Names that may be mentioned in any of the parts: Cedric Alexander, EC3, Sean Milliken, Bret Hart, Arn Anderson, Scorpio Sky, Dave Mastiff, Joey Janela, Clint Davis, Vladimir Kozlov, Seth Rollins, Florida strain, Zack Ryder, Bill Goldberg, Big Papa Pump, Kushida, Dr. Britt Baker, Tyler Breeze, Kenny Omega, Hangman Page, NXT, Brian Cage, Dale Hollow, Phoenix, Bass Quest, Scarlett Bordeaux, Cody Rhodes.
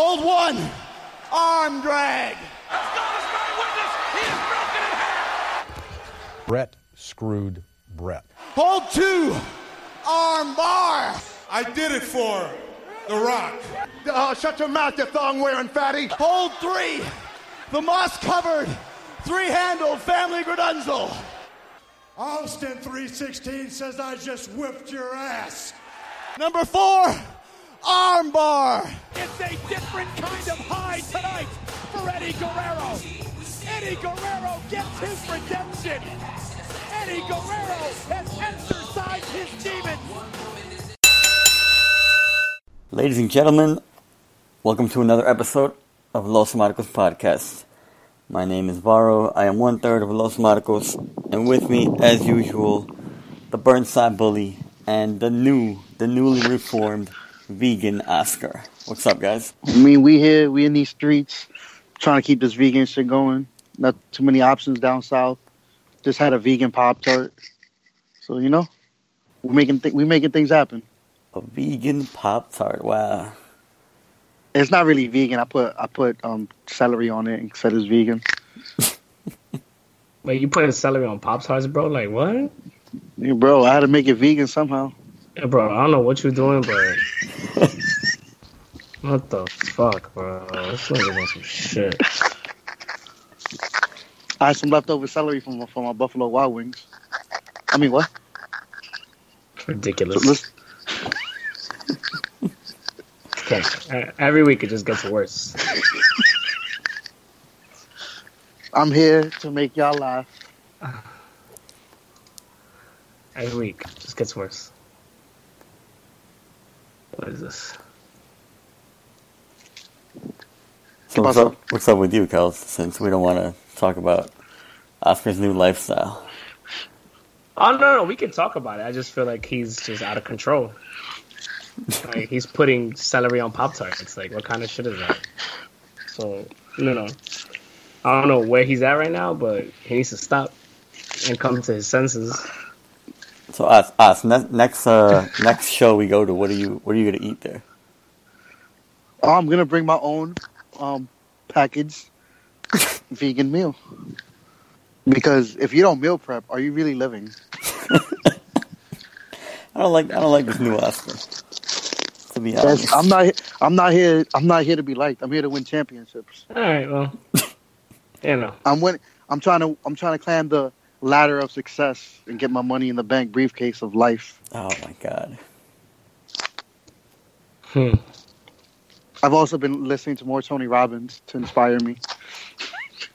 Hold one. Arm drag. As God is my witness, he is broken in half. Brett screwed Brett. Hold two. Arm bar. I did it for The Rock. Shut your mouth, you thong-wearing fatty. Hold three. The moss-covered, three-handled family Grudunzel. Austin 316 says I just whipped your ass. Number four, arm bar. It's a different kind of high tonight for Eddie Guerrero. Eddie Guerrero gets his redemption. Eddie Guerrero has exercised his demons. Ladies and gentlemen, welcome to another episode of Los Marcos Podcast. My name is Varro. I am one third of Los Marcos, and with me, as usual, the Burnside Bully and the newly reformed vegan Oscar. What's up, guys? I mean, we in these streets, trying to keep this vegan shit going. Not too many options down south. Just had a vegan Pop-Tart, so you know, we're making things happen. A vegan Pop-Tart, wow. It's not really vegan. I put celery on it and said it's vegan. Wait, you put celery on Pop-Tarts, bro? Like, what? Yeah, bro, I had to make it vegan somehow. Yeah, bro, I don't know what you're doing, but... what the fuck, bro? This nigga wants some shit. I had some leftover celery from my Buffalo Wild Wings. I mean, what? Ridiculous. Okay. Every week it just gets worse. I'm here to make y'all laugh. Every week it just gets worse. What is this? So what's up with you, Kels, since we don't want to talk about Oscar's new lifestyle? Oh, no, we can talk about it. I just feel like he's just out of control. Like, he's putting celery on Pop-Tarts. It's like, what kind of shit is that? So, no. I don't know where he's at right now, but he needs to stop and come to his senses. So, next show we go to, what are you gonna eat there? I'm gonna bring my own packaged vegan meal, because if you don't meal prep, are you really living? I don't like this new Oscar. To be honest, I'm not here to be liked. I'm here to win championships. All right, well, you know, I'm trying to climb the ladder of success and get my money in the bank briefcase of life. Oh my god. I've also been listening to more Tony Robbins to inspire me.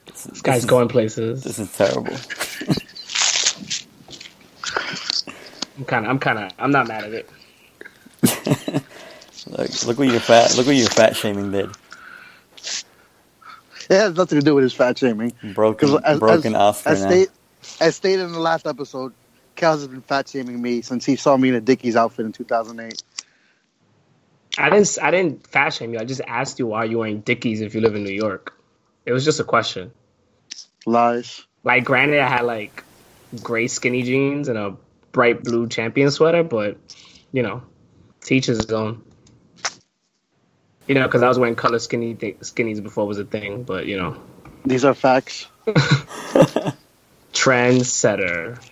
This guy's going places. This is terrible. I'm not mad at it. Look what your fat shaming did. It has nothing to do with his fat shaming. Broken Oscar. As stated in the last episode, Kels has been fat shaming me since he saw me in a Dickies outfit in 2008. I didn't fat shame you. I just asked you, why are you wearing Dickies if you live in New York? It was just a question. Lies. Like, granted, I had like gray skinny jeans and a bright blue champion sweater, but you know, to each his own. You know, because I was wearing color skinnies before it was a thing, but you know, these are facts. Trendsetter.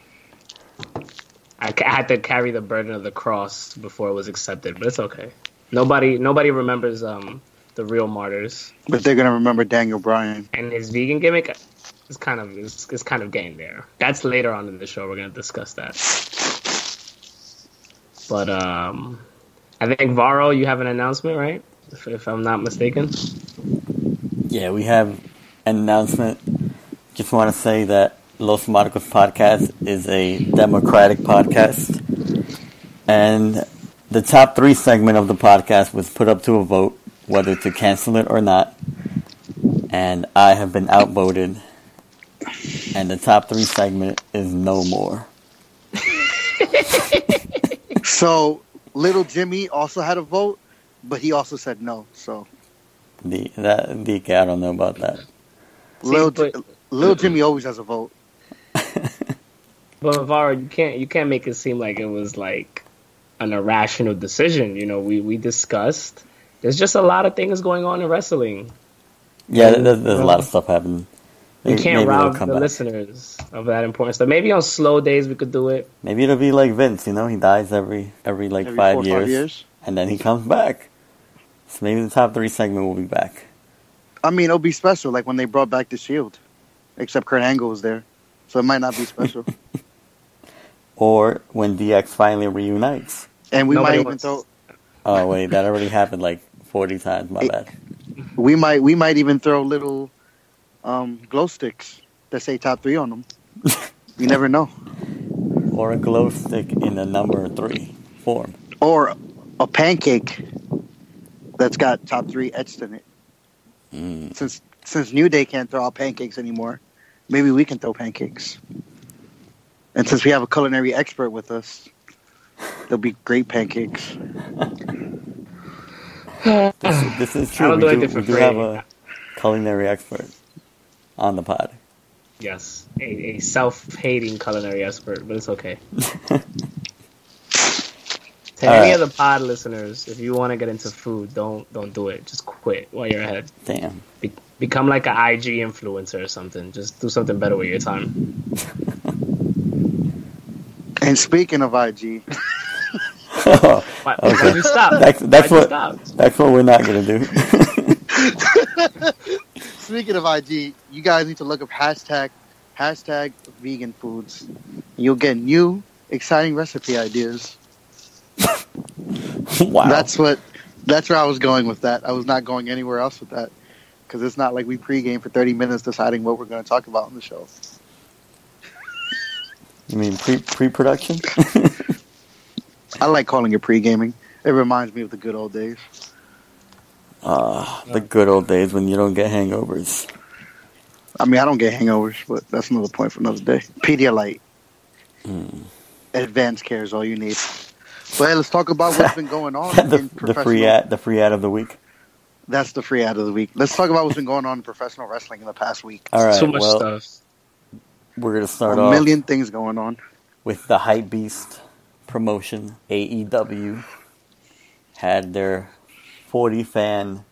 I had to carry the burden of the cross before it was accepted, but it's okay. Nobody remembers the real martyrs, but they're gonna remember Daniel Bryan and his vegan gimmick. It's kind of getting there. That's later on in the show. We're gonna discuss that. But I think, Varro, you have an announcement, right? If I'm not mistaken. Yeah, we have an announcement. Just want to say that Los Marcos Podcast is a democratic podcast, and the top three segment of the podcast was put up to a vote whether to cancel it or not, and I have been outvoted. And the top three segment is no more. So, Little Jimmy also had a vote, but he also said no. So, I don't know about that. Little Jimmy always has a vote. But Varro, you can't make it seem like it was like an irrational decision. You know, we discussed, there's just a lot of things going on in wrestling. Yeah, there's a lot of stuff happening. You can't rob the listeners of that importance. So maybe on slow days we could do it. Maybe it'll be like Vince, you know, he dies every 5 years, and then he comes back. So maybe the top three segment will be back. I mean, it'll be special, like when they brought back the Shield, except Kurt Angle was there, so it might not be special. Or when DX finally reunites, and we might even throw. Oh wait, that already happened like 40 times. My bad. We might even throw little. Glow sticks that say top three on them. You never know. Or a glow stick in a number 3 form. Or a pancake that's got top 3 etched in it. Mm. Since New Day can't throw out pancakes anymore, maybe we can throw pancakes. And since we have a culinary expert with us, they'll be great pancakes. This is true. We do have a culinary expert on the pod. Yes. A self-hating culinary expert, but it's okay. To any of the pod listeners, if you want to get into food, don't do it. Just quit while you're ahead. Damn. Become like an IG influencer or something. Just do something better with your time. And speaking of IG... oh, okay. Why'd you stop? That's what we're not going to do. Speaking of IG, you guys need to look up hashtag vegan foods. You'll get new, exciting recipe ideas. Wow. That's where I was going with that. I was not going anywhere else with that. Because it's not like we pregame for 30 minutes deciding what we're going to talk about on the show. You mean pre-production? I like calling it pre-gaming. It reminds me of the good old days. The good old days when you don't get hangovers. I mean, I don't get hangovers, but that's another point for another day. Pedialyte. Advanced care is all you need. But hey, let's talk about what's been going on in professional... The free ad of the week? That's the free ad of the week. Let's talk about what's been going on in professional wrestling in the past week. All right, so much stuff. We're going to start off... A million things going on. With the Hypebeast promotion, AEW, had their... 40-fan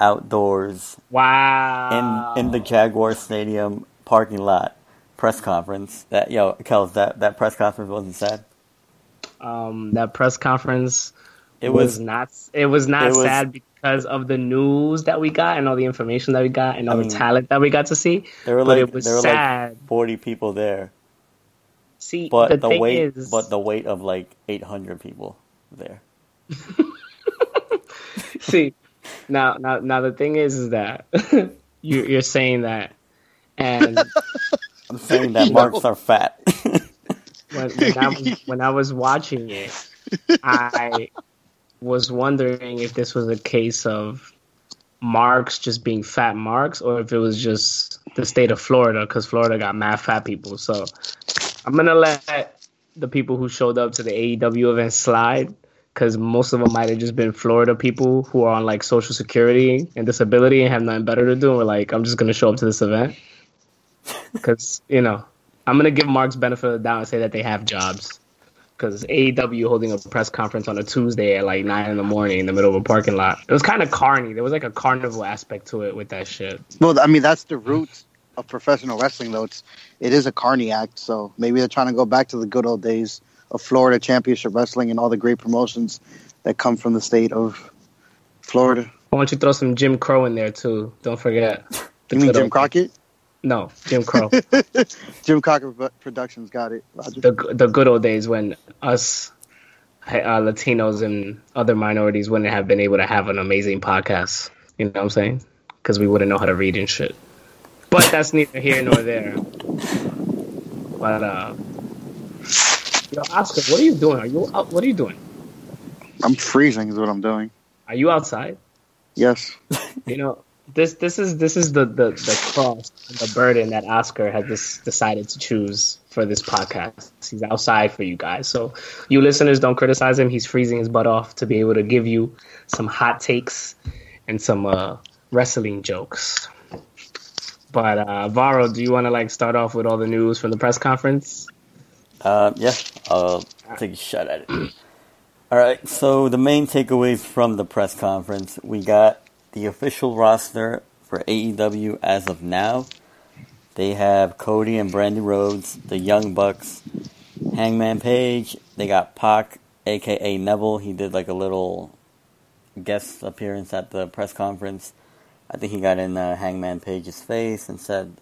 outdoors. Wow! In the Jaguar Stadium parking lot press conference. Kels, that press conference wasn't sad. That press conference was not. It was sad because of the news that we got and all the information that we got and all the talent that we got to see. There were like 40 people there. See, but the weight of like 800 people there. See, now the thing is that you're saying that, and I'm saying that marks are fat. when I was watching it, I was wondering if this was a case of marks just being fat marks, or if it was just the state of Florida, because Florida got mad fat people. So I'm going to let the people who showed up to the AEW event slide, because most of them might have just been Florida people who are on like Social Security and disability and have nothing better to do. And we're like, I'm just going to show up to this event. Because, you know, I'm going to give Mark's benefit of the doubt and say that they have jobs. Because AEW holding a press conference on a Tuesday at like 9 in the morning in the middle of a parking lot. It was kind of carny. There was like a carnival aspect to it with that shit. Well, I mean, that's the roots of professional wrestling, though. It is a carny act. So maybe they're trying to go back to the good old days of Florida Championship Wrestling and all the great promotions that come from the state of Florida. I want you to throw some Jim Crow in there, too. Don't forget. You mean Jim Crockett? No, Jim Crow. Jim Crockett Productions, got it. Roger. The good old days when us Latinos and other minorities wouldn't have been able to have an amazing podcast. You know what I'm saying? Because we wouldn't know how to read and shit. But that's neither here nor there. But, Yo, Oscar, what are you doing? What are you doing? I'm freezing is what I'm doing. Are you outside? Yes. You know, this is the cross and the burden that Oscar has decided to choose for this podcast. He's outside for you guys. So you listeners, don't criticize him. He's freezing his butt off to be able to give you some hot takes and some wrestling jokes. But, Varo, do you want to, like, start off with all the news from the press conference? Yeah, I'll take a shot at it. All right, so the main takeaways from the press conference. We got the official roster for AEW as of now. They have Cody and Brandi Rhodes, the Young Bucks, Hangman Page. They got Pac, a.k.a. Neville. He did like a little guest appearance at the press conference. I think he got in Hangman Page's face and said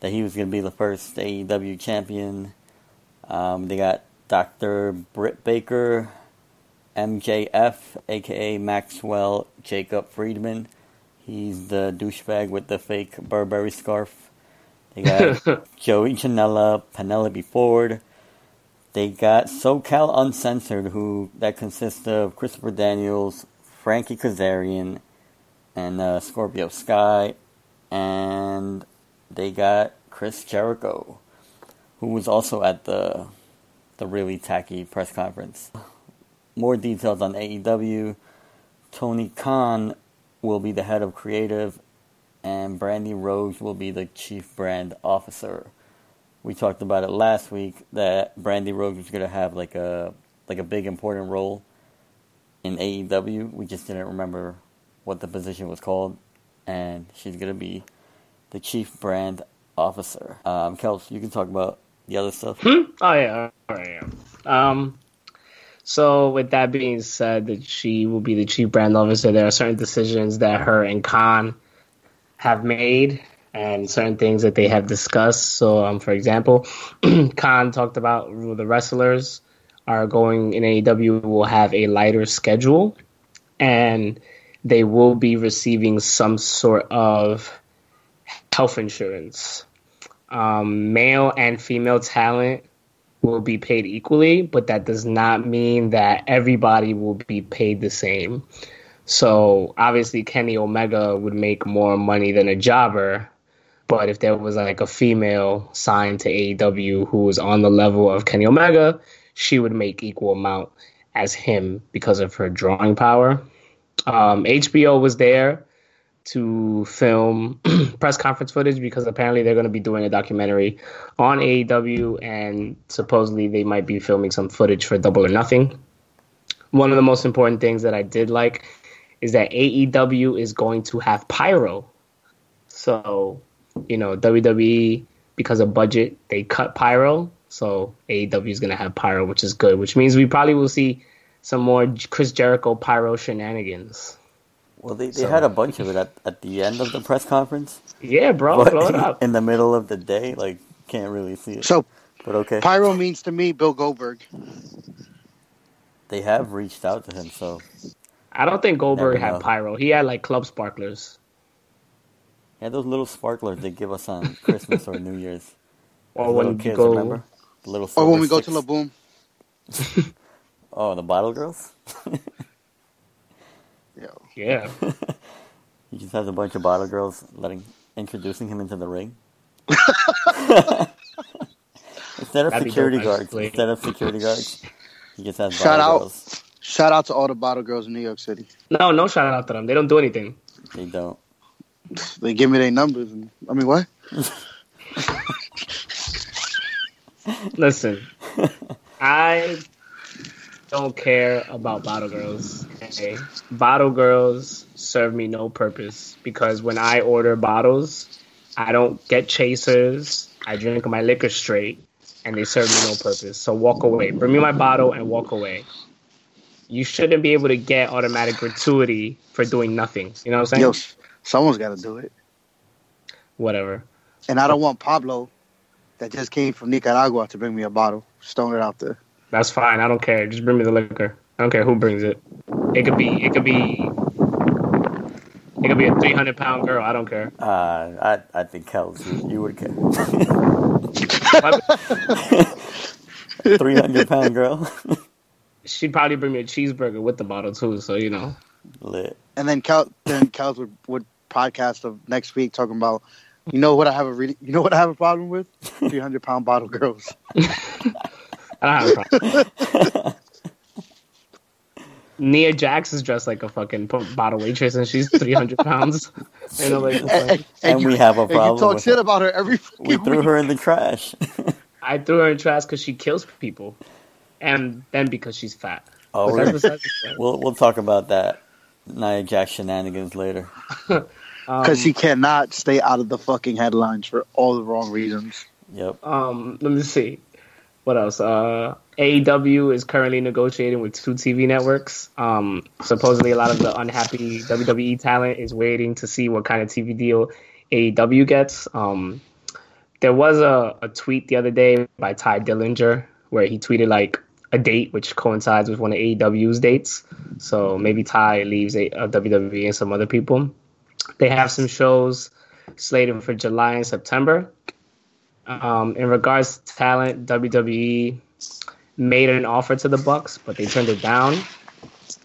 that he was going to be the first AEW champion. They got Dr. Britt Baker, MJF, a.k.a. Maxwell Jacob Friedman. He's the douchebag with the fake Burberry scarf. They got Joey Janela, Penelope Ford. They got SoCal Uncensored, that consists of Christopher Daniels, Frankie Kazarian, and Scorpio Sky. And they got Chris Jericho, who was also at the really tacky press conference. More details on AEW. Tony Khan will be the head of creative, and Brandi Rhodes will be the chief brand officer. We talked about it last week that Brandi Rhodes was going to have like a big important role in AEW. We just didn't remember what the position was called, and she's going to be the chief brand officer. Kels, you can talk about the other stuff. Oh yeah, all right. Yeah. So with that being said, that she will be the chief brand officer, there are certain decisions that her and Khan have made and certain things that they have discussed. So, for example, Khan talked about the wrestlers are going in AEW will have a lighter schedule, and they will be receiving some sort of health insurance. Male and female talent will be paid equally, but that does not mean that everybody will be paid the same. So obviously Kenny Omega would make more money than a jobber, but if there was like a female signed to AEW who was on the level of Kenny Omega, she would make equal amount as him because of her drawing power. HBO was there to film press conference footage because apparently they're going to be doing a documentary on AEW, and supposedly they might be filming some footage for Double or Nothing. One of the most important things that I did like is that AEW is going to have pyro. So, you know, WWE, because of budget, they cut pyro. So AEW is going to have pyro, which is good, which means we probably will see some more Chris Jericho pyro shenanigans. Well, they had a bunch of it at the end of the press conference. Yeah, bro, blow it up. In the middle of the day, like, can't really see it. So, but okay. Pyro means to me Bill Goldberg. They have reached out to him, so... I don't think Goldberg had pyro. He had, like, club sparklers. Yeah, those little sparklers they give us on Christmas or New Year's. Or when kids, remember? The little or when we go to La Boom. Oh, the bottle girls? Yeah. He just has a bunch of bottle girls introducing him into the ring. Instead of security guards, he just has bottle girls. Shout out to all the bottle girls in New York City. No shout out to them. They don't do anything. They don't. They give me their numbers. What? Listen, I don't care about bottle girls. Okay? Bottle girls serve me no purpose because when I order bottles, I don't get chasers. I drink my liquor straight, and they serve me no purpose. So walk away. Bring me my bottle and walk away. You shouldn't be able to get automatic gratuity for doing nothing. You know what I'm saying? Yo, someone's got to do it. Whatever. And I don't want Pablo that just came from Nicaragua to bring me a bottle. Just throwing it out there. That's fine. I don't care. Just bring me the liquor. I don't care who brings it. It could be a 300-pound girl. I don't care. I think Kels, you would care. 300-pound girl. She'd probably bring me a cheeseburger with the bottle, too, so, you know. Lit. And then Kels would podcast of next week talking about, you know what I have a problem with? 300-pound bottle girls. I don't have a problem. Nia Jax is dressed like a fucking bottle waitress, and she's 300 pounds. and we have a problem. You talk shit about her every fucking week. We threw her in the trash. I threw her in the trash because she kills people. And then because she's fat. Oh, we'll talk about that Nia Jax shenanigans later. Because he cannot stay out of the fucking headlines for all the wrong reasons. Yep. Let me see. What else? AEW is currently negotiating with 2 TV networks. Supposedly a lot of the unhappy WWE talent is waiting to see what kind of TV deal AEW gets. There was a tweet the other day by Ty Dillinger where he tweeted like a date which coincides with one of AEW's dates. So maybe Ty leaves WWE and some other people. They have some shows slated for July and September. In regards to talent, WWE made an offer to the Bucks, but they turned it down.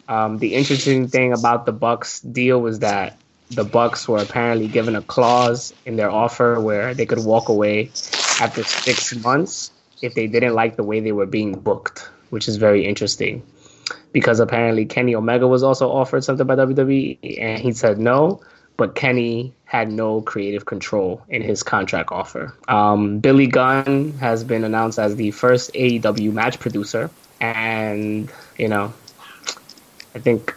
The interesting thing about the Bucks deal was that the Bucks were apparently given a clause in their offer where they could walk away after 6 months if they didn't like the way they were being booked, which is very interesting because apparently Kenny Omega was also offered something by WWE and he said no, but Kenny had no creative control in his contract offer. Billy Gunn has been announced as the first AEW match producer. And, you know, I think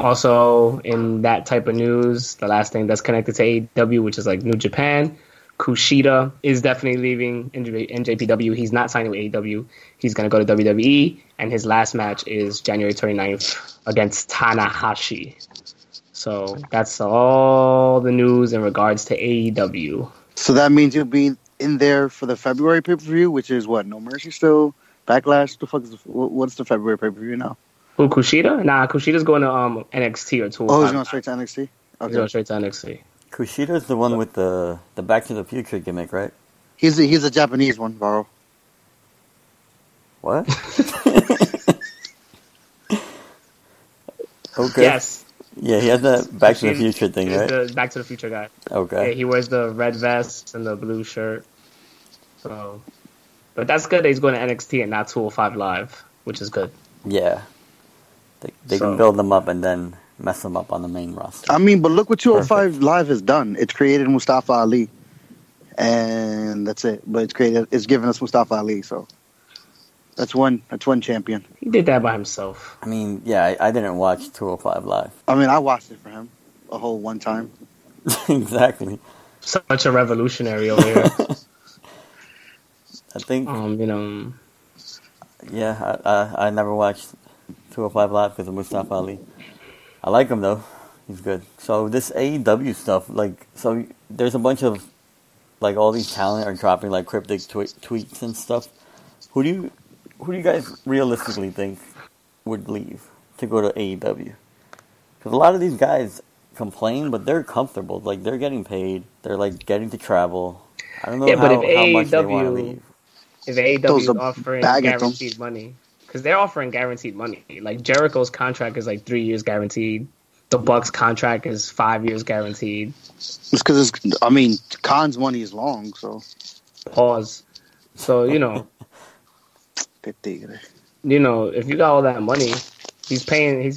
also in that type of news, the last thing that's connected to AEW, which is like New Japan, Kushida is definitely leaving NJPW. He's not signing with AEW. He's going to go to WWE. And his last match is January 29th against Tanahashi. So that's all the news in regards to AEW. So that means you'll be in there for the February pay-per-view, which is what? No Mercy still? Backlash? The fuck is what's the February pay-per-view now? Who, Kushida? Nah, Kushida's going to NXT or 205 Live. Oh, he's going straight to NXT? Okay. He's going straight to NXT. Kushida's the one with the Back to the Future gimmick, right? He's a Japanese one, Varro. What? Okay. Yes. Yeah, he has that Back to the Future thing, right? The Back to the Future guy. Okay. Yeah, he wears the red vest and the blue shirt. So, but that's good that he's going to NXT and not 205 Live, which is good. Yeah. They can build them up and then mess them up on the main roster. I mean, but look what 205 Live has done. It's created Mustafa Ali. And that's it. But it's given us Mustafa Ali, so That's one champion. He did that by himself. I mean, yeah, I didn't watch 205 Live. I mean, I watched it for him a whole one time. Exactly. Such a revolutionary over here. I think. You know. Yeah, I never watched 205 Live because of Mustafa Ali. I like him though; he's good. So this AEW stuff, like, so there's a bunch of like all these talent are dropping like cryptic tweets and stuff. Who do you guys realistically think would leave to go to AEW? Because a lot of these guys complain, but they're comfortable. Like, they're getting paid. They're, like, getting to travel. I don't know how much they want to leave. If AEW is offering guaranteed money. Because they're offering guaranteed money. Like, Jericho's contract is, like, 3 years guaranteed. The Bucks contract is 5 years guaranteed. It's because, Khan's money is long, so. Pause. So, you know. You know, if you got all that money, he's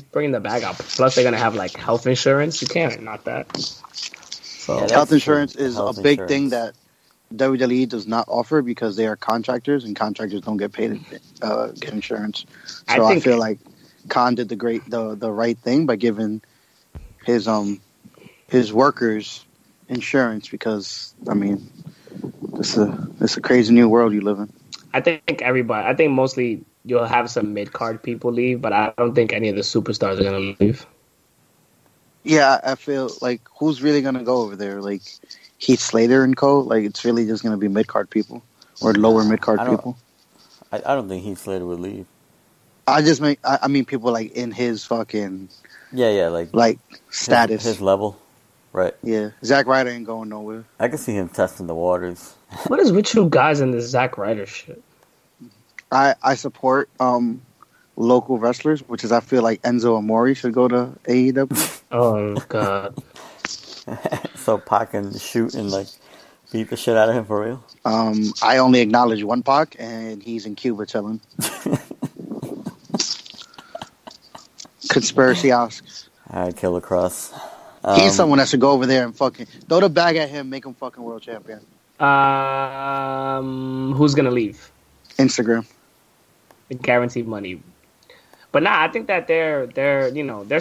bringing the bag up. Plus, they're gonna have like health insurance. You can't not that. So yeah, health insurance is a big thing that WWE does not offer because they are contractors, and contractors don't get paid to get insurance. So I feel like Khan did the right thing by giving his workers insurance because it's a crazy new world you live in. I think mostly you'll have some mid-card people leave, but I don't think any of the superstars are going to leave. Yeah, I feel like who's really going to go over there? Like Heath Slater and co? Like it's really just going to be mid-card people or lower mid-card people? I don't think Heath Slater would leave. I mean people like in his fucking... Yeah, like status. His level. Right. Yeah. Zack Ryder ain't going nowhere. I can see him testing the waters. What is with you guys in this Zack Ryder shit? I support local wrestlers, which is I feel like Enzo Amore should go to AEW. Oh, God. So Pac can shoot and, like, beat the shit out of him for real? I only acknowledge one Pac, and he's in Cuba chilling. Conspiracy asks. All right, Killer Cross. He's someone that should go over there and fucking throw the bag at him, make him fucking world champion. Who's gonna leave? Instagram. Guaranteed money. But nah, I think that they're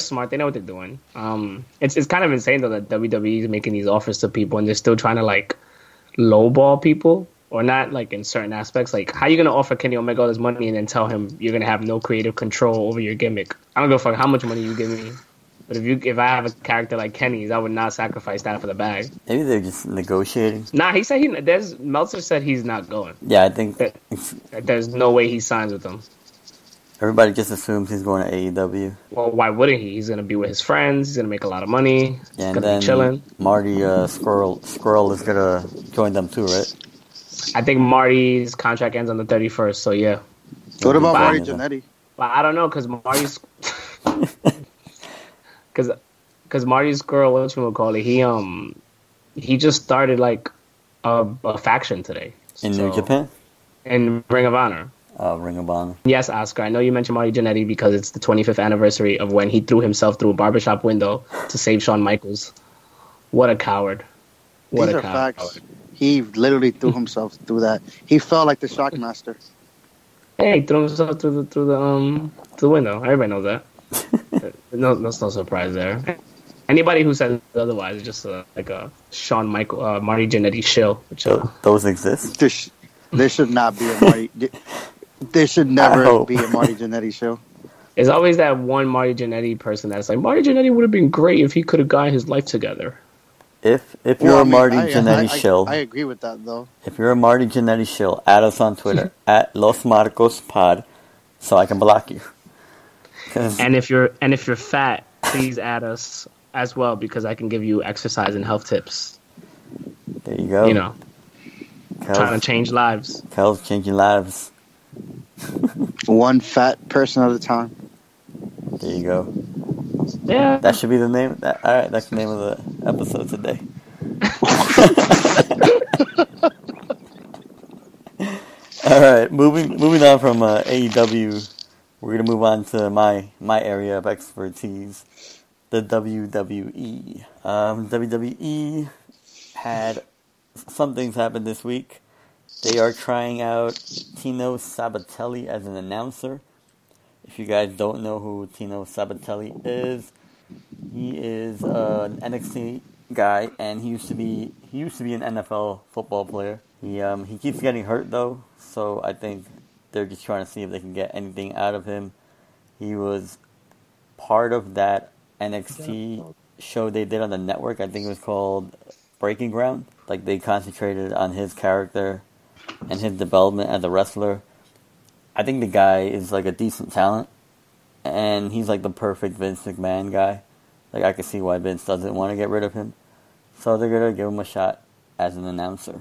smart. They know what they're doing. It's kind of insane though that WWE is making these offers to people and they're still trying to like lowball people or not like in certain aspects. Like, how are you gonna offer Kenny Omega all this money and then tell him you're gonna have no creative control over your gimmick? I don't give a fuck how much money you give me. But if I have a character like Kenny's, I would not sacrifice that for the bag. Maybe they're just negotiating. Nah, he said Meltzer said he's not going. Yeah, I think that there's no way he signs with them. Everybody just assumes he's going to AEW. Well, why wouldn't he? He's going to be with his friends. He's going to make a lot of money. Yeah, and then be chilling. Marty Scurll is going to join them too, right? I think Marty's contract ends on the 31st, so yeah. What about Marty Jannetty? Well, I don't know, because Marty's... Because Marty Scurll, he just started like a faction today in New Japan, in Ring of Honor. Ring of Honor. Yes, Oscar. I know you mentioned Marty Jannetty because it's the 25th anniversary of when he threw himself through a barbershop window to save Shawn Michaels. What a coward! These are facts. He literally threw himself through that. He felt like the Shockmaster. Hey, he threw himself through the window. Everybody knows that. No, that's no surprise there. Anybody who says otherwise is just like a Shawn Michaels, Marty Jannetty shill. Which, those exist. There should not be a Marty. There should never be a Marty Jannetty shill. There's always that one Marty Jannetty person that's like, Marty Jannetty would have been great if he could have got his life together. If you're a Marty Jannetty shill, I agree with that though. If you're a Marty Jannetty shill, add us on Twitter at Los Marcos Pod, so I can block you. And if you're fat, please add us as well because I can give you exercise and health tips. There you go. You know, trying to change lives. Kel's changing lives. One fat person at a time. There you go. Yeah. That should be the name. All right, that's the name of the episode today. All right, moving on from AEW. We're going to move on to my area of expertise, the WWE. WWE had some things happen this week. They are trying out Tino Sabatelli as an announcer. If you guys don't know who Tino Sabatelli is, he is an NXT guy, and he used to be an NFL football player. He keeps getting hurt though, so I think they're just trying to see if they can get anything out of him. He was part of that NXT show they did on the network. I think it was called Breaking Ground. Like, they concentrated on his character and his development as a wrestler. I think the guy is like a decent talent, and he's like the perfect Vince McMahon guy. Like, I can see why Vince doesn't want to get rid of him. So they're gonna give him a shot as an announcer.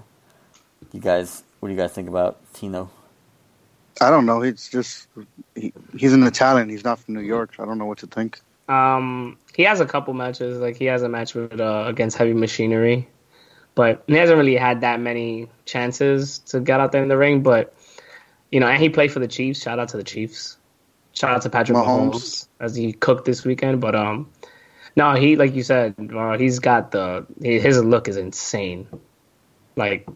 You guys, what do you guys think about Tino? I don't know. It's just he's an Italian. He's not from New York. So I don't know what to think. He has a couple matches. Like, he has a match with against Heavy Machinery, but he hasn't really had that many chances to get out there in the ring. But and he played for the Chiefs. Shout out to the Chiefs. Shout out to Patrick Mahomes as he cooked this weekend. But no, he, like you said, he's got his look is insane. Like,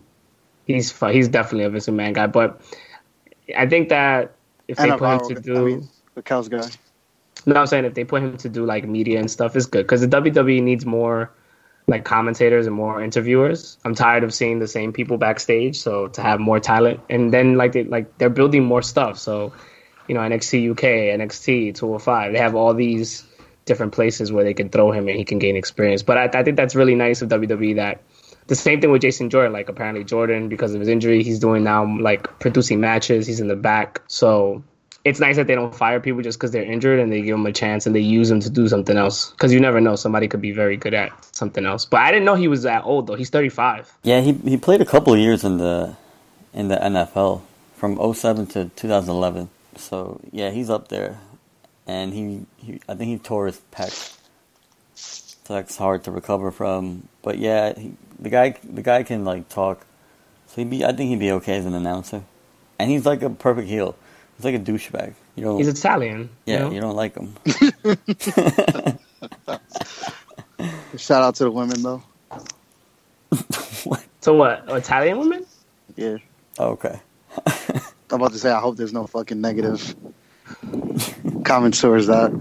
he's definitely a Vince McMahon guy, but I think that if they put him to do... the Cow's guy. No, I'm saying if they put him to do, like, media and stuff, it's good. Because the WWE needs more, like, commentators and more interviewers. I'm tired of seeing the same people backstage, so to have more talent. And then, like, they're building more stuff. So, NXT UK, NXT, 205, they have all these different places where they can throw him and he can gain experience. But I think that's really nice of WWE that... The same thing with Jason Jordan. Like, apparently Jordan, because of his injury, he's doing now, like, producing matches. He's in the back. So it's nice that they don't fire people just because they're injured and they give them a chance and they use them to do something else. Because you never know. Somebody could be very good at something else. But I didn't know he was that old, though. He's 35. Yeah, he played a couple of years in the NFL from 2007 to 2011. So, yeah, he's up there. And I think he tore his pec. So that's hard to recover from. But, yeah, the guy can, like, talk, so I think he'd be okay as an announcer, and he's like a perfect heel. He's like a douchebag. He's Italian. Yeah, you don't like him. Shout out to the women though. What? So what? Italian women? Yeah. Oh, okay. I'm about to say I hope there's no fucking negative. comment store is that?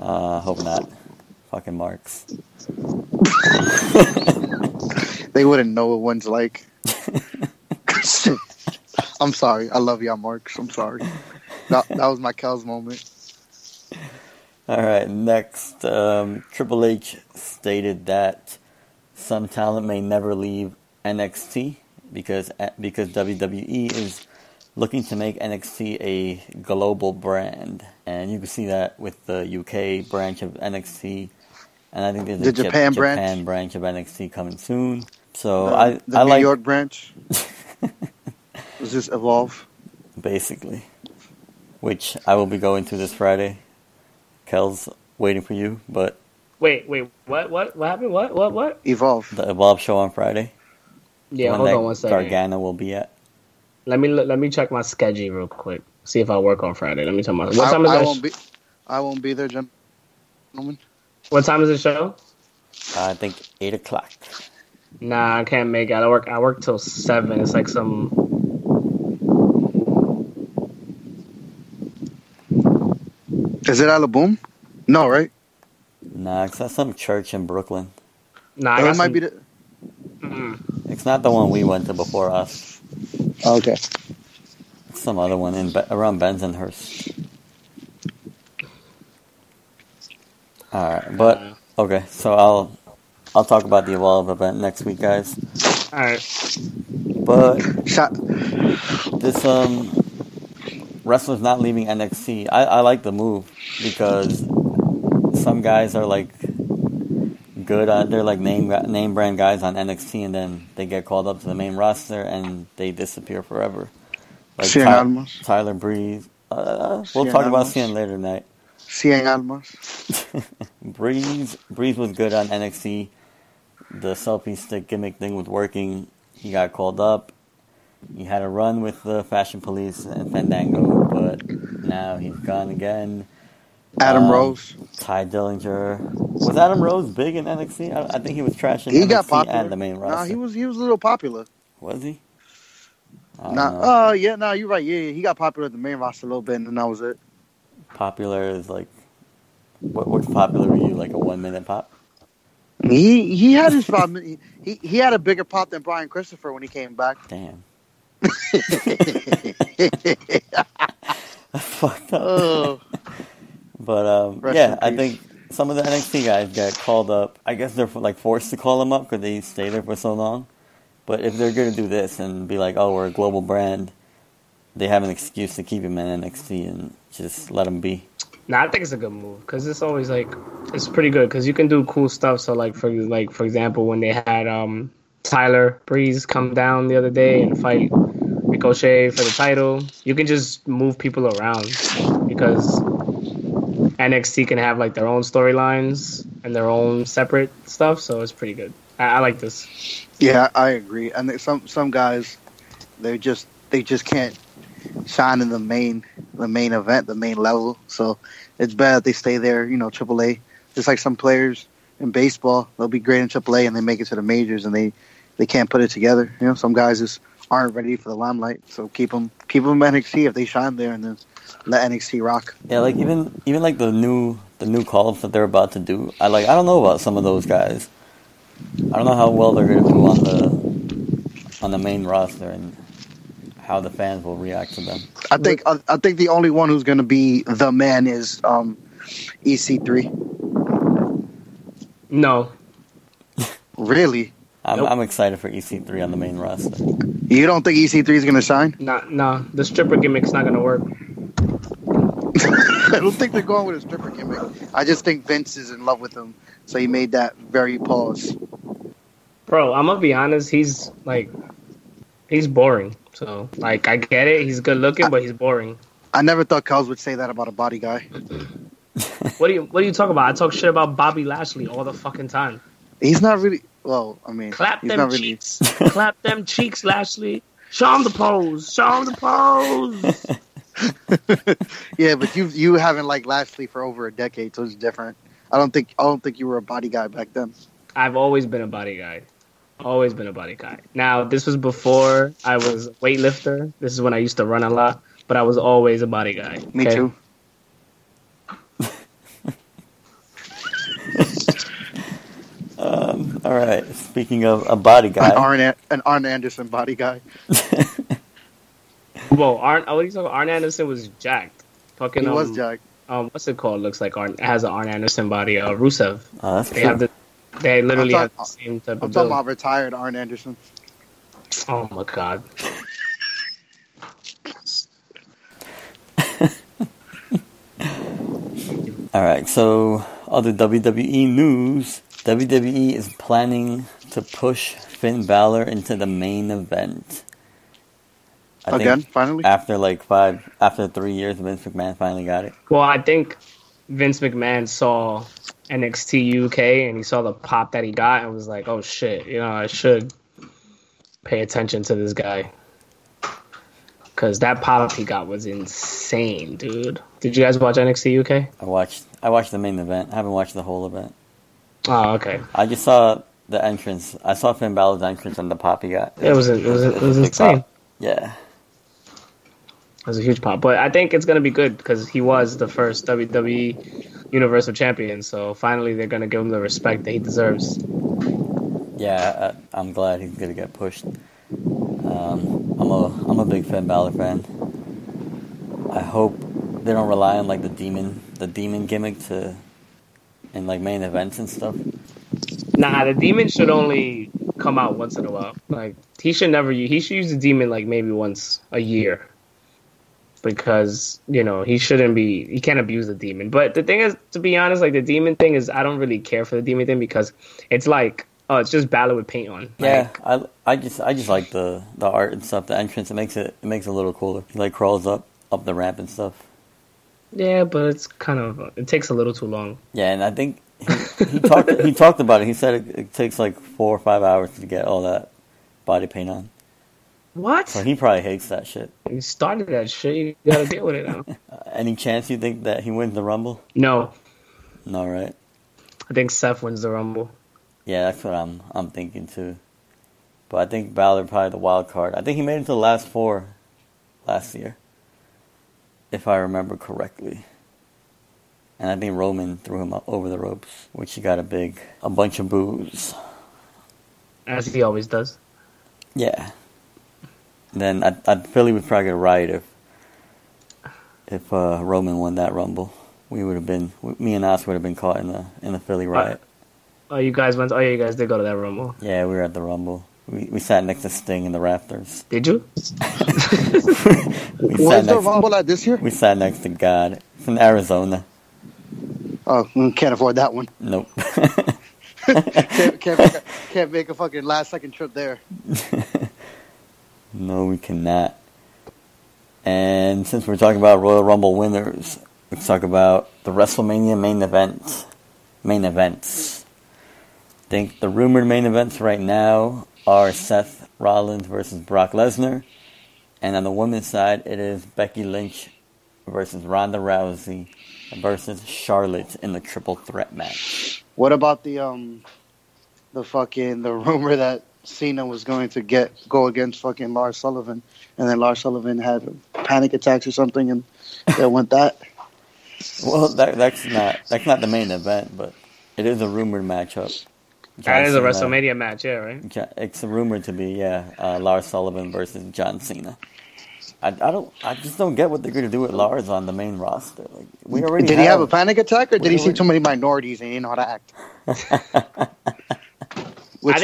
Hope not. Fucking marks. They wouldn't know what one's like. I'm sorry. I love y'all, marks. I'm sorry. That was my Cal's moment. All right, next. Triple H stated that some talent may never leave NXT because WWE is looking to make NXT a global brand. And you can see that with the UK branch of NXT. And I think there's a Japan branch of NXT coming soon. So York branch? Is this Evolve? Basically. Which I will be going to this Friday. Kel's waiting for you, but... Wait, what happened? What? Evolve. The Evolve show on Friday. Yeah, hold on one second. Gargano will be at. Let me check my schedule real quick. See if I work on Friday. Let me tell my... I won't be there, gentlemen. What time is the show? I think 8 o'clock. Nah, I can't make it. I work till 7. It's like some... Is it Alaboom? No, right? Nah, because that's some church in Brooklyn. Nah, it might be the... It's not the one we went to before us. Okay. It's some other one around Bensonhurst. Alright, but... Okay, so I'll talk about the Evolve event next week, guys. Alright. But... This, wrestlers not leaving NXT. I like the move because some guys are like good on, they're like name brand guys on NXT, and then they get called up to the main roster and they disappear forever. Like Tyler Breeze. We'll talk about Cien later tonight. Cien Almas. Breeze was good on NXT. The selfie stick gimmick thing was working. He got called up. He had a run with the Fashion Police and Fandango, but now he's gone again. Adam Rose. Ty Dillinger. Was Adam Rose big in NXT? I think he was trashing NXT and the main roster. Nah, he was a little popular. Was he? You're right. Yeah, he got popular at the main roster a little bit, and then that was it. Popular is like... What's popular were you, like a 1-minute pop? He had his problem. He had a bigger pop than Brian Christopher when he came back. Damn. Fucked up. Oh. But I think some of the NXT guys got called up. I guess they're like forced to call them up because they stay there for so long. But if they're gonna do this and be like, "Oh, we're a global brand," they have an excuse to keep him in NXT and just let him be. Nah, I think it's a good move because it's always like it's pretty good because you can do cool stuff. So for example, when they had Tyler Breeze come down the other day and fight Ricochet for the title. You can just move people around because NXT can have like their own storylines and their own separate stuff, so it's pretty good. I like this. Yeah, I agree. And some guys they just can't shine in the main event, the main level. So it's bad that they stay there, AAA. Just like some players in baseball, they'll be great in AAA and they make it to the majors and they can't put it together. Some guys just aren't ready for the limelight, so keep them NXT if they shine there, and then let NXT rock. Yeah, like even like the new call-ups that they're about to do. I don't know about some of those guys. I don't know how well they're going to do on the main roster and how the fans will react to them. I think the only one who's going to be the man is EC3. No. Really? I'm excited for EC3 on the main roster. You don't think EC3 is going to shine? Nah. The stripper gimmick's not going to work. I don't think they're going with a stripper gimmick. I just think Vince is in love with him, so he made that very pause. Bro, I'm going to be honest. He's boring. So, I get it. He's good looking, but he's boring. I never thought Cowles would say that about a body guy. What do you talk about? I talk shit about Bobby Lashley all the fucking time. He's not really... Well, I mean, clap them cheeks. Clap them cheeks, Lashley. Show him the pose. Yeah, but you haven't liked Lashley for over a decade, so it's different. I don't think you were a body guy back then. I've always been a body guy. Now, this was before I was a weightlifter. This is when I used to run a lot. but I was always a body guy. Okay? Me too. All right. Speaking of a body guy, an Arn Anderson body guy. Well, Arn Anderson was jacked. Fucking, he was jacked. What's it called? Looks like has an Arn Anderson body. Rusev. That's they true. They literally have the same type of. I'm talking about retired Arn Anderson. Oh my god. All right. So, other WWE news. WWE is planning to push Finn Balor into the main event. Finally? After 3 years, Vince McMahon finally got it. Well, I think Vince McMahon saw NXT UK and he saw the pop that he got and was like, oh shit, you know, I should pay attention to this guy. Because that pop he got was insane, dude. Did you guys watch NXT UK? I watched the main event. I haven't watched the whole event. Oh, okay. I just saw the entrance. I saw Finn Balor's entrance and the pop he got. It was insane. Pop. Yeah. It was a huge pop. But I think it's going to be good because he was the first WWE Universal Champion. So finally they're going to give him the respect that he deserves. Yeah, I'm glad he's going to get pushed. I'm a big Finn Balor fan. I hope they don't rely on like the demon gimmick to... And, like, main events and stuff? Nah, the demon should only come out once in a while. Like, he should use the demon, like, maybe once a year. Because, you know, he can't abuse the demon. But the thing is, to be honest, like, the demon thing is, I don't really care for the demon thing because it's like, oh, it's just Balor with paint on. Yeah, like, I just like the art and stuff, the entrance. It makes it a little cooler. He, like, crawls up the ramp and stuff. Yeah, but it takes a little too long. Yeah, and I think he talked about it. He said it takes like 4 or 5 hours to get all that body paint on. What? So he probably hates that shit. You started that shit. You gotta deal with it now. Any chance you think that he wins the Rumble? No. No, right? I think Seth wins the Rumble. Yeah, that's what I'm thinking too. But I think Balor probably the wild card. I think he made it to the last four last year. If I remember correctly. And I think Roman threw him up over the ropes, which he got a bunch of boos. As he always does. Yeah. Then I feel he would probably get a riot if Roman won that Rumble. Me and Oz would have been caught in the Philly riot. Oh, you guys did go to that Rumble. Yeah, we were at the Rumble. We sat next to Sting in the rafters. Did you? Where's the Rumble at this year? We sat next to God. It's in Arizona. Oh, can't afford that one. Nope. Can't make a fucking last-second trip there. No, we cannot. And since we're talking about Royal Rumble winners, let's talk about the WrestleMania main event. Main events. I think the rumored main events right now are Seth Rollins versus Brock Lesnar. And on the women's side, it is Becky Lynch versus Ronda Rousey versus Charlotte in the triple threat match. What about the rumor that Cena was going to go against fucking Lars Sullivan, and then Lars Sullivan had panic attacks or something, and they went that? Well, that's not the main event, but it is a rumored matchup. That is a WrestleMania match, yeah, right? It's rumored to be, yeah, Lars Sullivan versus John Cena. I just don't get what they're going to do with Lars on the main roster. Like, did he have a panic attack, or did he see too many minorities and he didn't know how to act? I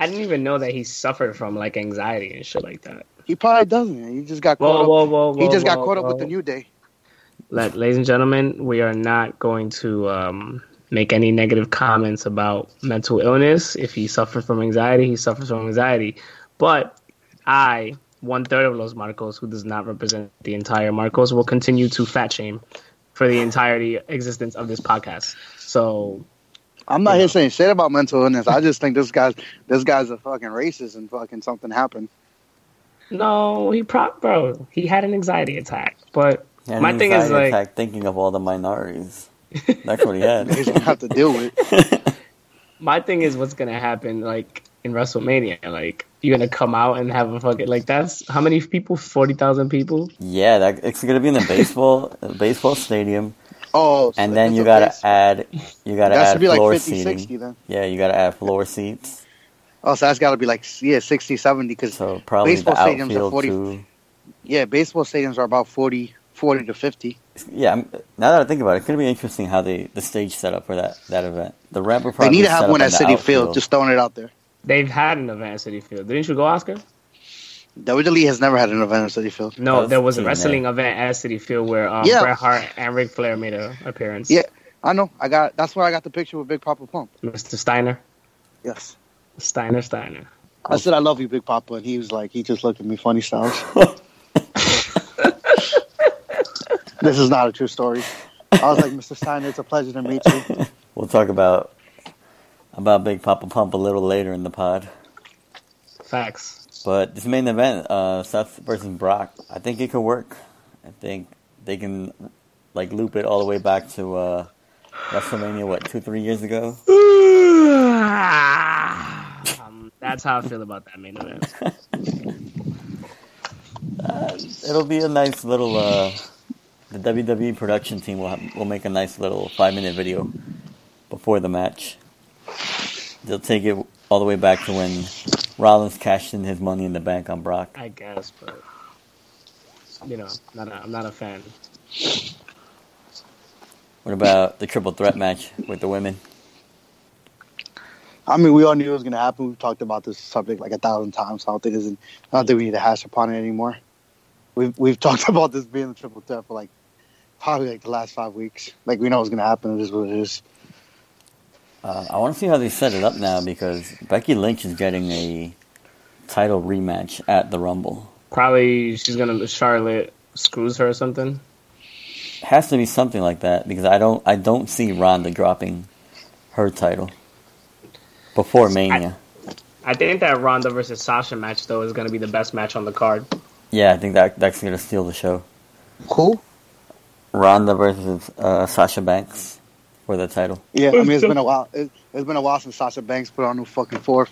didn't even know that he suffered from like anxiety and shit like that. He probably doesn't. He just got caught up with the New Day. Ladies and gentlemen, we are not going to make any negative comments about mental illness. If he suffers from anxiety, he suffers from anxiety. But I, one third of Los Marcos, who does not represent the entire Marcos, will continue to fat shame for the entirety existence of this podcast. So I'm not here saying shit about mental illness. I just think this guy's a fucking racist and fucking something happened. No, he had an anxiety attack. But my thing is like thinking of all the minorities. That's what he had. He's gonna have to deal with. My thing is, what's gonna happen, like in WrestleMania? Like you're going to come out and have a fucking, like, that's, how many people? 40,000 people? Yeah, that it's going to be in the baseball stadium. Oh, so and then you gotta add, that should be floor like 50, seating. 60, then. Yeah, you gotta add floor seats. Oh, so that's gotta be like 60, 70 because so probably baseball the stadiums are 40. Too. Yeah, baseball stadiums are about 40 to 50. Yeah, now that I think about it, it's gonna be interesting how the stage set up for that event. The ramp will probably. They need to have one at Citi Field. Just throwing it out there. They've had an event at Citi Field. Didn't you go, Oscar? WWE has never had an event at Citi Field. No, there was a wrestling event at Citi Field where Bret Hart and Ric Flair made an appearance. Yeah, I know. That's where I got the picture with Big Papa Pump. Mr. Steiner? Yes. Steiner. I said, I love you, Big Papa. And he was like, he just looked at me funny style. This is not a true story. I was like, Mr. Steiner, it's a pleasure to meet you. We'll talk about Big Papa Pump a little later in the pod. Facts. But this main event, Seth versus Brock, I think it could work. I think they can, like, loop it all the way back to WrestleMania, 2-3 years ago? That's how I feel about that main event. It'll be a nice little, the WWE production team will make a nice little 5-minute video before the match. They'll take it all the way back to when Rollins cashed in his money in the bank on Brock. I guess, but I'm not a fan. What about the triple threat match with the women? I mean, we all knew it was going to happen. We've talked about this subject like 1,000 times. So I don't think we need to hash upon it anymore. We've talked about this being the triple threat for probably the last 5 weeks. Like, we know it's going to happen. It is what it is. I want to see how they set it up now because Becky Lynch is getting a title rematch at the Rumble. Probably Charlotte screws her or something. Has to be something like that because I don't see Ronda dropping her title before Mania. I think that Ronda versus Sasha match though is going to be the best match on the card. Yeah, I think that's going to steal the show. Who? Ronda versus Sasha Banks. For the title. Yeah, I mean, it's been a while. It's been a while since Sasha Banks put on a fucking four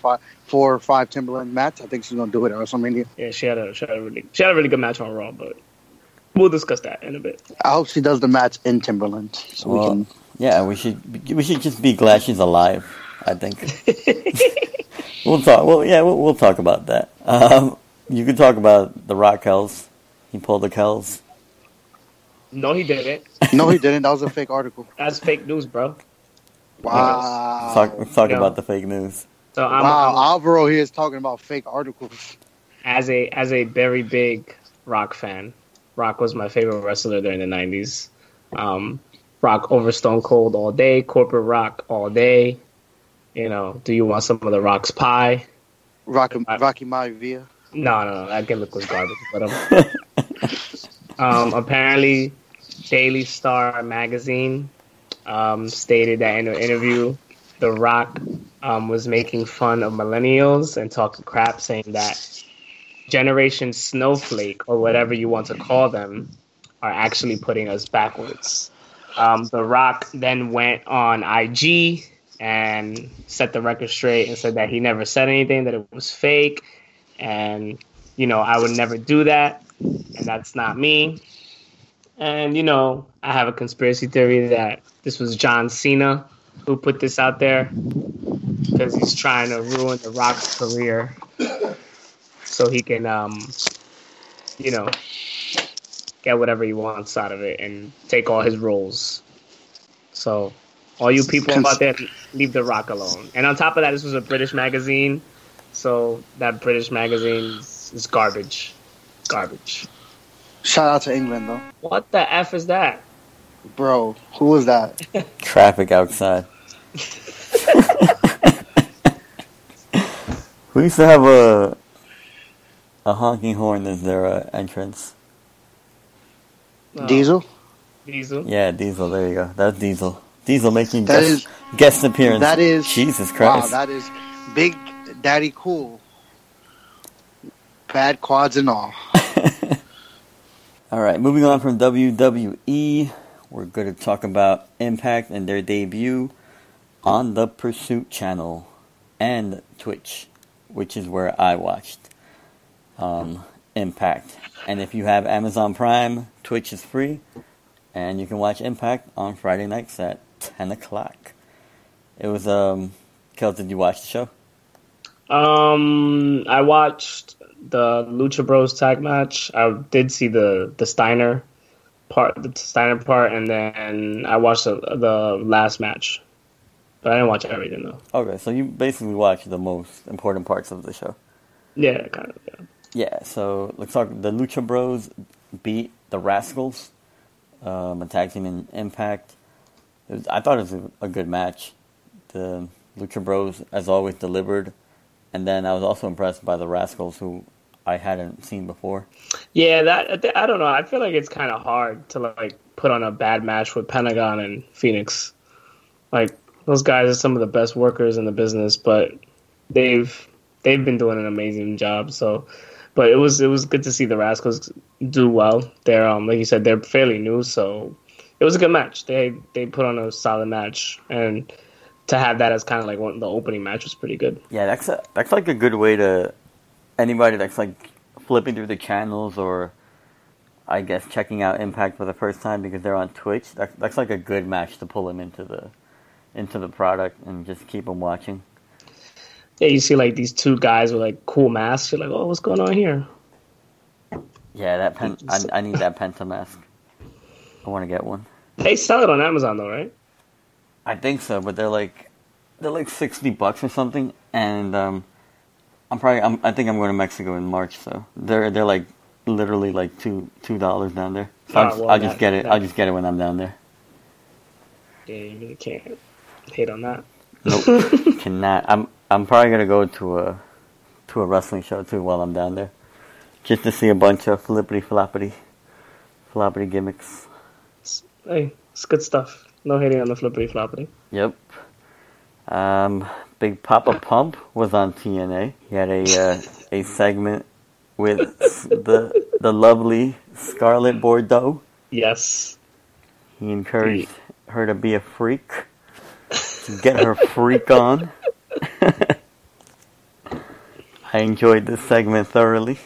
or five Timberland match. I think she's gonna do it at WrestleMania. Yeah, she had a really good match on Raw, but we'll discuss that in a bit. I hope she does the match in Timberland, so we can. Yeah, we should just be glad she's alive. I think we'll talk. Well, yeah, we'll talk about that. You could talk about the Rascals. He pulled the Kells. No, he didn't. That was a fake article. That's fake news, bro. Wow. Let's talk about the fake news. So Alvaro here is talking about fake articles. As a very big Rock fan, Rock was my favorite wrestler during the 90s. Rock over Stone Cold all day, corporate Rock all day. You know, do you want some of the Rock's pie? Rocky Maivia? No, that gimmick was garbage. But apparently, Daily Star magazine stated that in an interview, The Rock was making fun of millennials and talking crap, saying that Generation Snowflake, or whatever you want to call them, are actually putting us backwards. The Rock then went on IG and set the record straight and said that he never said anything, that it was fake, and, I would never do that. And that's not me. And, I have a conspiracy theory that this was John Cena who put this out there because he's trying to ruin The Rock's career so he can, get whatever he wants out of it and take all his roles. So all you people out there, leave The Rock alone. And on top of that, this was a British magazine. So that British magazine is garbage. Shout out to England, though. What the F is that? Bro, who was that? Traffic outside. We used to have a honking horn as their entrance. Diesel? Yeah, Diesel. There you go. That's Diesel. Diesel making guest appearance. That is... Jesus Christ. Wow, that is Big Daddy Cool. Bad quads and all. All right, moving on from WWE, we're going to talk about Impact and their debut on the Pursuit channel and Twitch. which is where I watched Impact. And if you have Amazon Prime, Twitch is free, and you can watch Impact on Friday nights at 10 o'clock. It was, Kel, did you watch the show? I watched the Lucha Bros tag match. I did see the Steiner part, and then I watched the last match. But I didn't watch everything, though. Okay, so you basically watched the most important parts of the show. Yeah, kind of, yeah. Yeah, so let's talk. The Lucha Bros beat the Rascals, a tag team in Impact. I thought it was a good match. The Lucha Bros, as always, delivered. And then I was also impressed by the Rascals, who I hadn't seen before. Yeah, I don't know. I feel like it's kind of hard to put on a bad match with Pentagon and Phoenix. Those guys are some of the best workers in the business, but they've been doing an amazing job. So, but it was good to see the Rascals do well. They're like you said, they're fairly new, so it was a good match. They put on a solid match, and to have that as kind of one, the opening match was pretty good. Yeah, that's a good way to anybody that's flipping through the channels or I guess checking out Impact for the first time because they're on Twitch. That's a good match to pull them into the product and just keep them watching. Yeah, you see these two guys with cool masks. You're like, oh, what's going on here? Yeah, that I need that Penta mask. I want to get one. They sell it on Amazon though, right? I think so, but they're $60 or something, and I think I'm going to Mexico in March, so they're literally $2 down there. So I'll just get it when I'm down there. Yeah, you really can't hate on that. Nope, cannot. I'm probably going to go to a wrestling show too while I'm down there, just to see a bunch of floppity gimmicks. Hey, it's good stuff. No hating on the flippity-floppity. Yep. Big Papa Pump was on TNA. He had a segment with the lovely Scarlett Bordeaux. Yes. He encouraged her to be a freak. To get her freak on. I enjoyed this segment thoroughly.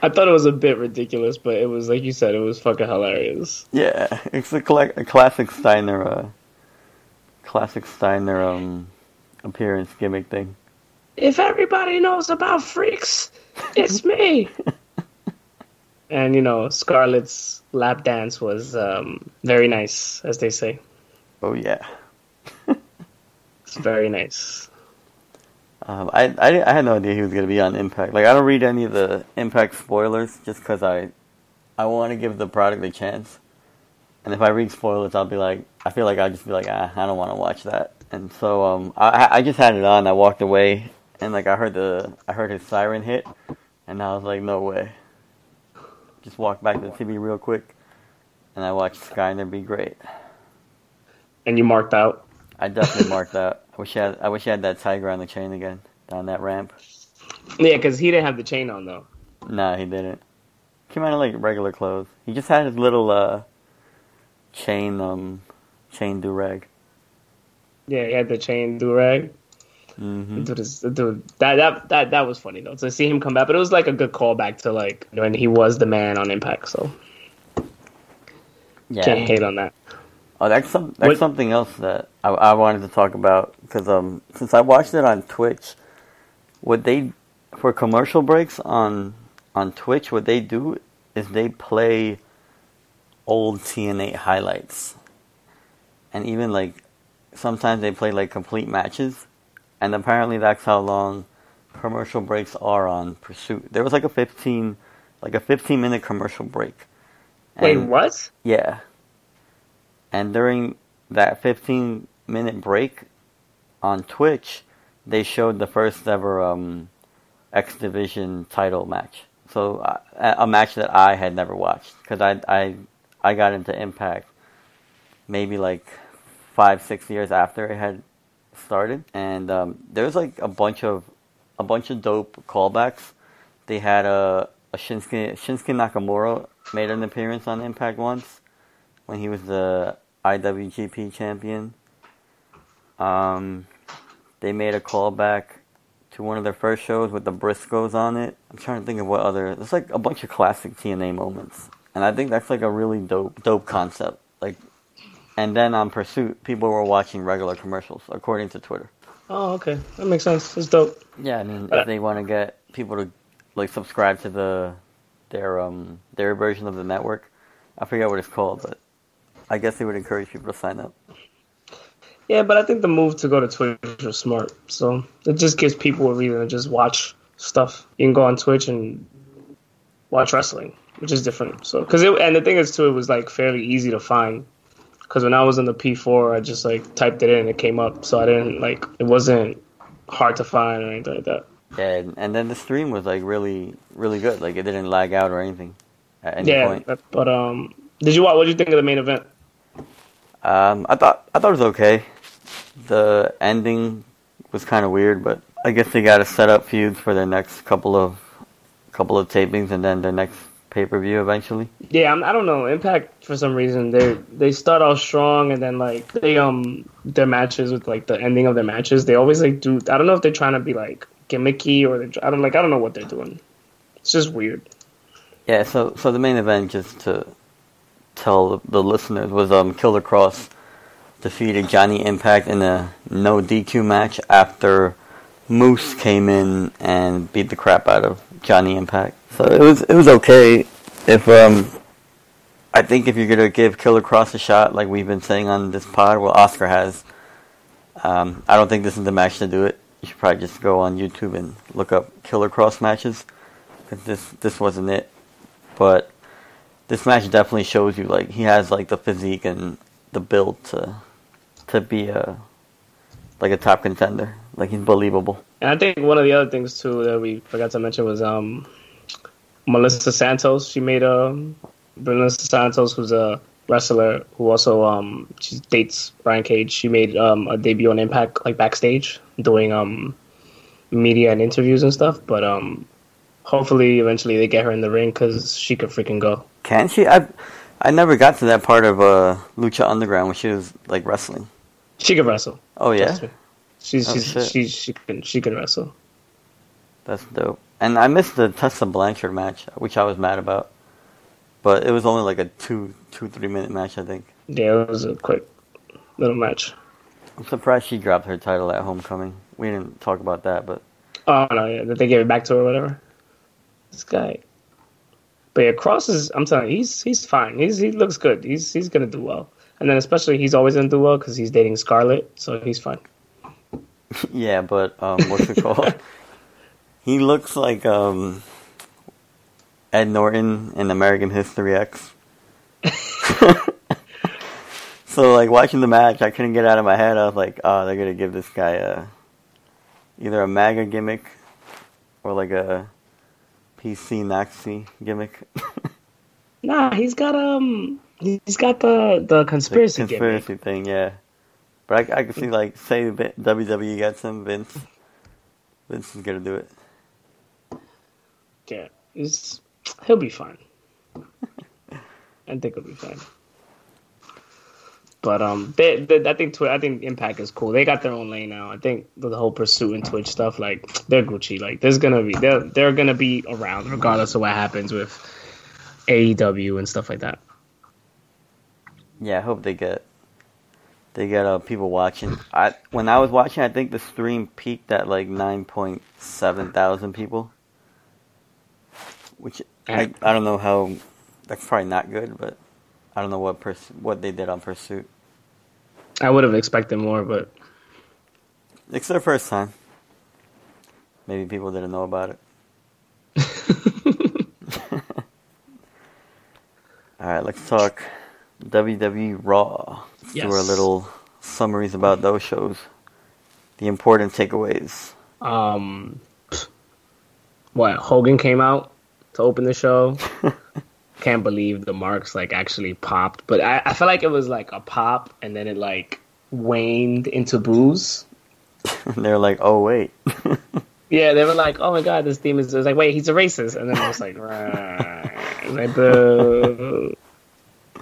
I thought it was a bit ridiculous, but it was, like you said, it was fucking hilarious. Yeah, it's a classic Steiner appearance gimmick thing. If everybody knows about freaks, it's me! And, Scarlett's lap dance was very nice, as they say. Oh, yeah. It's very nice. I had no idea he was going to be on Impact. I don't read any of the Impact spoilers just because I want to give the product a chance. And if I read spoilers, I don't want to watch that. And so I just had it on. I walked away and I heard his siren hit, and I was like, no way. Just walked back to the TV real quick, and I watched Skyner be great. And you marked out. I definitely marked out. I wish I had that tiger on the chain again, down that ramp. Yeah, because he didn't have the chain on, though. Nah, he didn't. Came out in, regular clothes. He just had his little, chain do-rag. Yeah, he had the chain do-rag. Mm-hmm. Dude, that was funny, though, to see him come back. But it was, a good callback to, when he was the man on Impact, so... Yeah. Can't hate on that. Oh, that's something else that I wanted to talk about because since I watched it on Twitch, for commercial breaks on Twitch, what they do is they play old TNA highlights, and even sometimes they play complete matches, and apparently that's how long commercial breaks are on Pursuit. There was a 15-minute commercial break. Wait, what? Yeah. And during that 15-minute break on Twitch, they showed the first ever X Division title match. So a match that I had never watched because I got into Impact maybe 5-6 years after it had started, and there's a bunch of dope callbacks. They had a Shinsuke Nakamura made an appearance on Impact once, when he was the IWGP champion. They made a callback to one of their first shows with the Briscoes on it. I'm trying to think of what other... There's like a bunch of classic TNA moments. And I think that's like a really dope concept. Like, and then on Pursuit, people were watching regular commercials, according to Twitter. Oh, okay. That makes sense. That's dope. Yeah, I mean, if they want to get people to like subscribe to their version of the network, I forget what it's called, but I guess they would encourage people to sign up. Yeah, but I think the move to go to Twitch was smart. So it just gives people a reason to just watch stuff. You can go on Twitch and watch wrestling, which is different. So, and the thing is, too, it was like fairly easy to find. Because when I was in the P4, I just like typed it in and it came up. So I didn't like, it wasn't hard to find or anything like that. Yeah, and then the stream was like really, really good. Like it didn't lag out or anything at any point. Yeah, but what did you think of the main event? I thought it was okay. The ending was kind of weird, but I guess they got to set up feuds for their next couple of tapings and then their next pay-per-view eventually. Yeah, I don't know. Impact, for some reason, they start off strong and then like they their matches with like the ending of their matches, they always like do. I don't know if they're trying to be like gimmicky or I don't know what they're doing. It's just weird. Yeah. So the main event, just to tell the listeners, was Killer Cross defeated Johnny Impact in a no DQ match after Moose came in and beat the crap out of Johnny Impact. So it was okay. I think if you're gonna give Killer Cross a shot, like we've been saying on this pod, well, Oscar has. I don't think this is the match to do it. You should probably just go on YouTube and look up Killer Cross matches, because this wasn't it. But this match definitely shows you like he has like the physique and the build to be a top contender. Like, he's believable. And I think one of the other things, too, that we forgot to mention was Melissa Santos. She made Melissa Santos, who's a wrestler who also she dates Brian Cage. She made a debut on Impact, like, backstage, doing media and interviews and stuff. But hopefully, eventually, they get her in the ring because she could freaking go. Can she? I never got to that part of Lucha Underground when she was, like, wrestling. She could wrestle. Oh, yeah? She can wrestle. That's dope. And I missed the Tessa Blanchard match, which I was mad about. But it was only like a 3 minute match, I think. Yeah, it was a quick little match. I'm surprised she dropped her title at Homecoming. We didn't talk about that, but oh no, yeah, that they gave it back to her or whatever. This guy. But yeah, Cross is, I'm telling you, he's fine. He looks good. He's gonna do well. And then especially he's always gonna do well because he's dating Scarlett, so he's fine. Yeah, but what's it called? He looks like Ed Norton in American History X. So, like, watching the match, I couldn't get out of my head. I was like, oh, they're going to give this guy either a MAGA gimmick or, like, a PC Nazi gimmick. Nah, he's got the conspiracy gimmick. The conspiracy thing, yeah. But I can see, like, say WWE got some, Vince is going to do it. Yeah, he'll be fine. I think he'll be fine. But I think Impact is cool. They got their own lane now. I think the whole Pursuit and Twitch stuff, like, they're Gucci. Like, there's going to be, they're going to be around regardless of what happens with AEW and stuff like that. Yeah, I hope they get. They got people watching. When I was watching, I think the stream peaked at like 9,700 people. Which I don't know how. That's probably not good, but I don't know what they did on Pursuit. I would have expected more, but it's their first time. Maybe people didn't know about it. All right, let's talk WWE Raw. Yes. Do our little summaries about those shows. The important takeaways. Hogan came out to open the show. Can't believe the marks, like, actually popped. But I feel like it was, like, a pop, and then it, like, waned into booze. They're like, oh, wait. Yeah, they were like, oh, my God, this theme is... It was like, wait, he's a racist. And then I was like, right. Like, boo.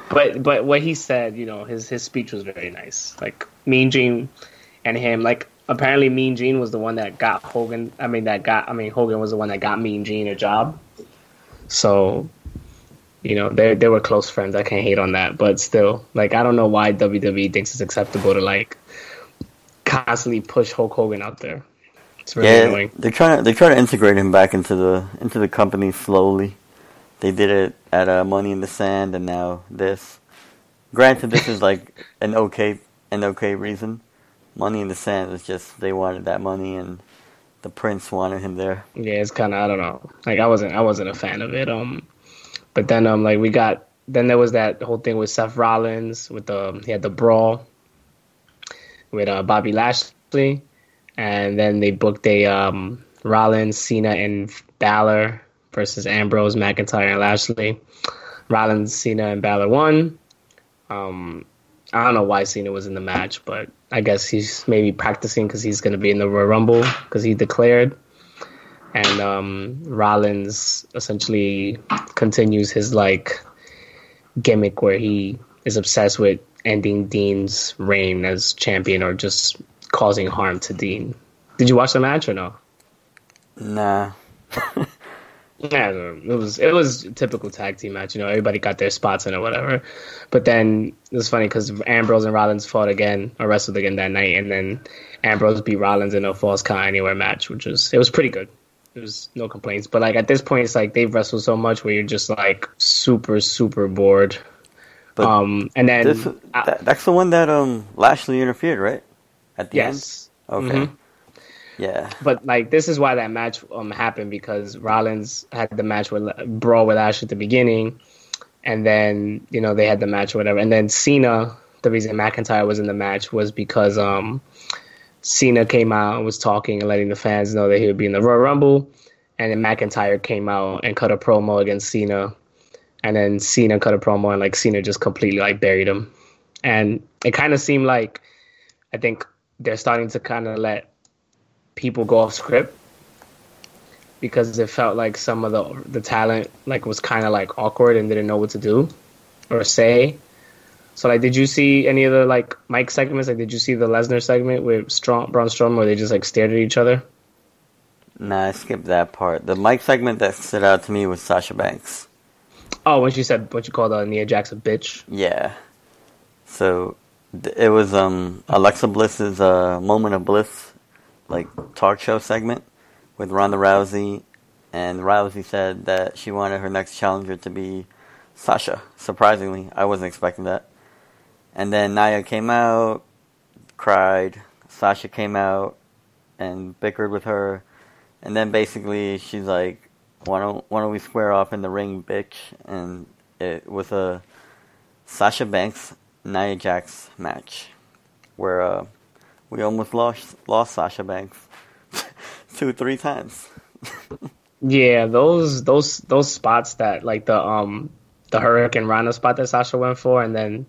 But what he said, you know, his speech was very nice. Like, Mean Gene and him, like, apparently Mean Gene was the one that got Hogan. Hogan was the one that got Mean Gene a job. So, you know, they were close friends. I can't hate on that. But still, like, I don't know why WWE thinks it's acceptable to, like, constantly push Hulk Hogan out there. It's really annoying. They're trying to integrate him back into the company slowly. They did it at Money in the Sand, and now this. Granted, this is like an okay reason. Money in the Sand was just they wanted that money, and the Prince wanted him there. Yeah, it's kind of, I don't know. Like, I wasn't a fan of it. But then there was that whole thing with Seth Rollins with he had the brawl with Bobby Lashley, and then they booked a Rollins, Cena, and Balor versus Ambrose, McIntyre, and Lashley. Rollins, Cena, and Balor won. I don't know why Cena was in the match, but I guess he's maybe practicing because he's going to be in the Royal Rumble because he declared. And Rollins essentially continues his, like, gimmick where he is obsessed with ending Dean's reign as champion or just causing harm to Dean. Did you watch the match or no? Nah. Yeah, it was a typical tag team match. You know, everybody got their spots in or whatever. But then it was funny because Ambrose and Rollins wrestled again that night, and then Ambrose beat Rollins in a Falls Count Anywhere match, which was pretty good. There was no complaints. But like at this point, it's like they've wrestled so much where you're just like super super bored. But and then that's the one that Lashley interfered, right? At the end. Okay. Mm-hmm. Yeah, but like this is why that match happened because Rollins had the match with brawl with Ash at the beginning, and then you know they had the match or whatever, and then Cena. The reason McIntyre was in the match was because Cena came out and was talking and letting the fans know that he would be in the Royal Rumble, and then McIntyre came out and cut a promo against Cena, and then Cena cut a promo and like Cena just completely like buried him, and it kind of seemed like I think they're starting to kind of let people go off script because it felt like some of the talent like was kind of like awkward and didn't know what to do or say. So like, did you see any of the like mic segments? Like, did you see the Lesnar segment with Braun Strowman where they just like stared at each other? Nah, I skipped that part. The mic segment that stood out to me was Sasha Banks. Oh, when she said what you called Nia Jax a bitch. Yeah. So it was Alexa Bliss's Moment of Bliss. Like talk show segment with Ronda Rousey, and Rousey said that she wanted her next challenger to be Sasha. Surprisingly, I wasn't expecting that. And then Nia came out, cried. Sasha came out and bickered with her, and then basically she's like, "Why don't we square off in the ring, bitch?" And it was a Sasha Banks Nia Jax match where we almost lost Sasha Banks 2-3 times. Yeah, those spots that like the Hurricane Rana spot that Sasha went for, and then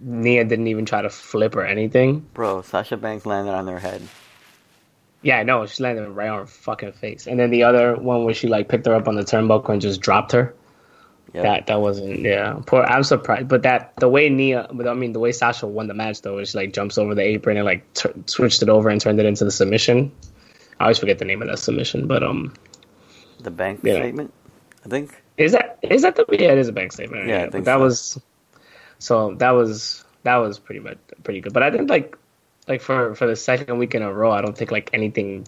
Nia didn't even try to flip or anything. Bro, Sasha Banks landed on her head. Yeah, I know, she landed right on her fucking face. And then the other one where she like picked her up on the turnbuckle and just dropped her. Yep. That wasn't, yeah. Poor, I'm surprised, but the way Sasha won the match though, is she like jumps over the apron and like switched it over and turned it into the submission. I always forget the name of that submission, but the bank statement, I think. Yeah, it is a bank statement. Yeah, I think that was. So that was pretty good. But I think like for the second week in a row, I don't think like anything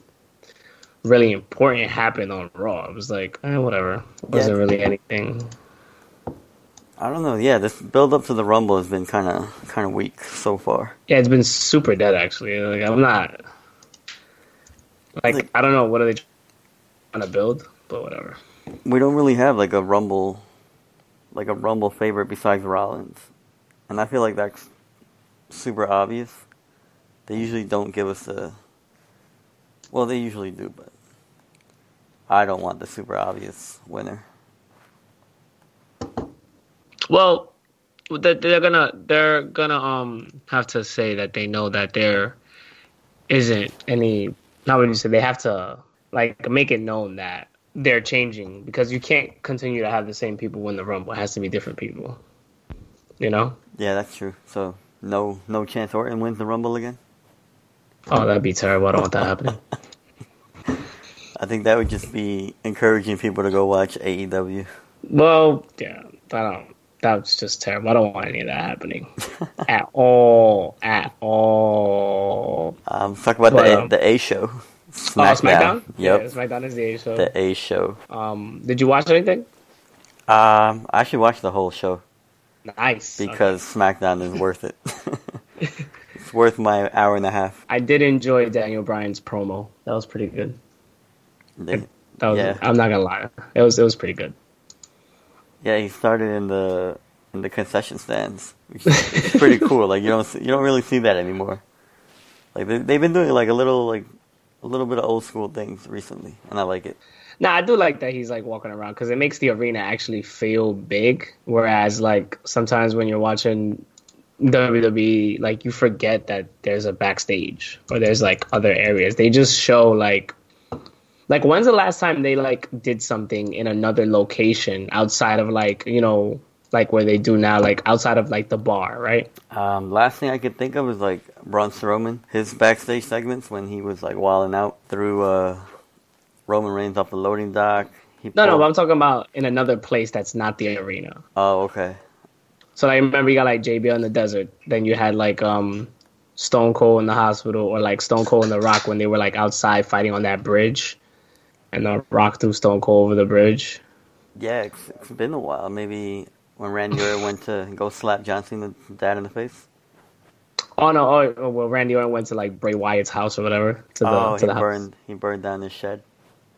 really important happened on Raw. It was like whatever. Wasn't really anything. I don't know. Yeah, this build-up to the Rumble has been kind of weak so far. Yeah, it's been super dead, actually. Like, I'm not... Like, I don't know what are they trying to build, but whatever. We don't really have, like, a Rumble favorite besides Rollins. And I feel like that's super obvious. They usually don't give us a... Well, they usually do, but I don't want the super obvious winner. Well, they're gonna have to say that they know that there isn't any. Not what you said. They have to like make it known that they're changing because you can't continue to have the same people win the Rumble. It has to be different people. You know. Yeah, that's true. So no chance Orton wins the Rumble again. Oh, that'd be terrible. I don't want that happening. I think that would just be encouraging people to go watch AEW. Well, yeah, that's just terrible. I don't want any of that happening at all. At all. Talk about the A show. SmackDown? Yep. Yeah, SmackDown is the A show. The A show. Did you watch anything? I actually watched the whole show. Nice. Because SmackDown is worth it. It's worth my hour and a half. I did enjoy Daniel Bryan's promo. That was pretty good. I'm not gonna lie. It was pretty good. Yeah, he started in the concession stands, which is pretty cool. Like you don't really see that anymore. Like they've been doing like a little bit of old school things recently, and I like it. Now I do like that he's like walking around because it makes the arena actually feel big. Whereas like sometimes when you're watching WWE, like you forget that there's a backstage or there's like other areas. They just show like. Like, when's the last time they, like, did something in another location outside of, like, you know, like where they do now, like, outside of, like, the bar, right? Last thing I could think of was, like, Braun Strowman. His backstage segments when he was, like, wilding out through Roman Reigns off the loading dock. No, but I'm talking about in another place that's not the arena. Oh, okay. So, I remember you got, like, JBL in the desert. Then you had, like, Stone Cold in the hospital or, like, Stone Cold and The Rock when they were, like, outside fighting on that bridge. And The Rock threw Stone Cold over the bridge. Yeah, it's been a while. Maybe when Randy Orton went to go slap John Cena's dad in the face. Oh no! Oh well, Randy Orton went to like Bray Wyatt's house or whatever. He burned down his shed.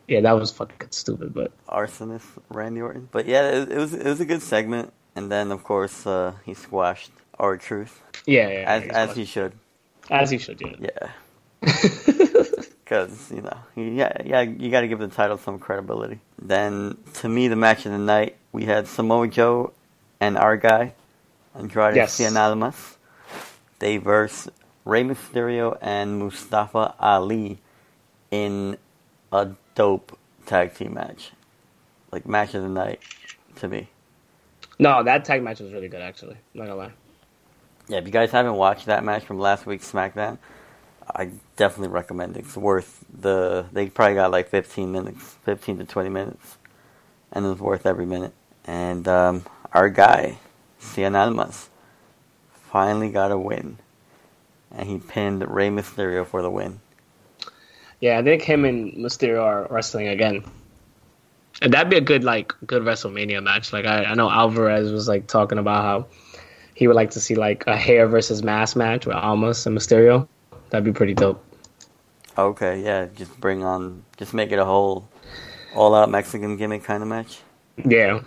Yeah, that was fucking stupid. But arsonist Randy Orton. But yeah, it was a good segment. And then of course he squashed R-Truth. As he should. As he should, yeah. Because, you know, you got to give the title some credibility. Then, to me, the match of the night, we had Samoa Joe and our guy, Andrade Cien Almas. They verse Rey Mysterio and Mustafa Ali in a dope tag team match. Like, match of the night, to me. No, that tag match was really good, actually. Not gonna lie. Yeah, if you guys haven't watched that match from last week's SmackDown, I definitely recommend it. It's worth they probably got like 15 to 20 minutes. And it was worth every minute. And our guy, Cien Almas, finally got a win. And he pinned Rey Mysterio for the win. Yeah, I think him and Mysterio are wrestling again. And that'd be a good WrestleMania match. Like I know Alvarez was like talking about how he would like to see like a hair versus mask match with Almas and Mysterio. That'd be pretty dope. Okay, yeah, just make it a whole all-out Mexican gimmick kind of match. Yeah.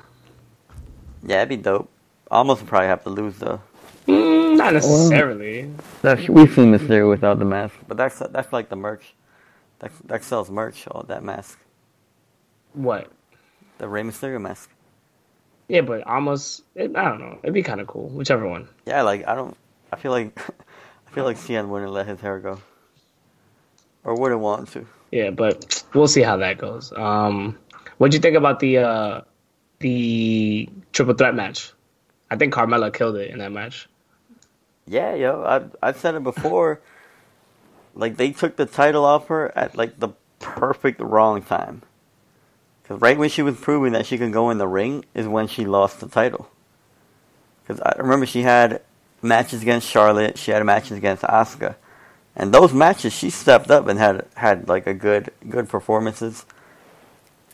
Yeah, it'd be dope. Almost would probably have to lose, though. Not necessarily. Well, we've seen Mysterio without the mask. But that's like the merch. That sells merch, all that mask. What? The Rey Mysterio mask. Yeah, but I don't know. It'd be kind of cool, whichever one. Yeah, like, I feel like Cien wouldn't let his hair go. Or wouldn't want to. Yeah, but we'll see how that goes. What'd you think about the triple threat match? I think Carmella killed it in that match. Yeah, yo. I've said it before. Like, they took the title off her at, like, the perfect wrong time. Because right when she was proving that she could go in the ring is when she lost the title. Because I remember she had matches against Charlotte, she had matches against Asuka. And those matches, she stepped up and had like a good performances.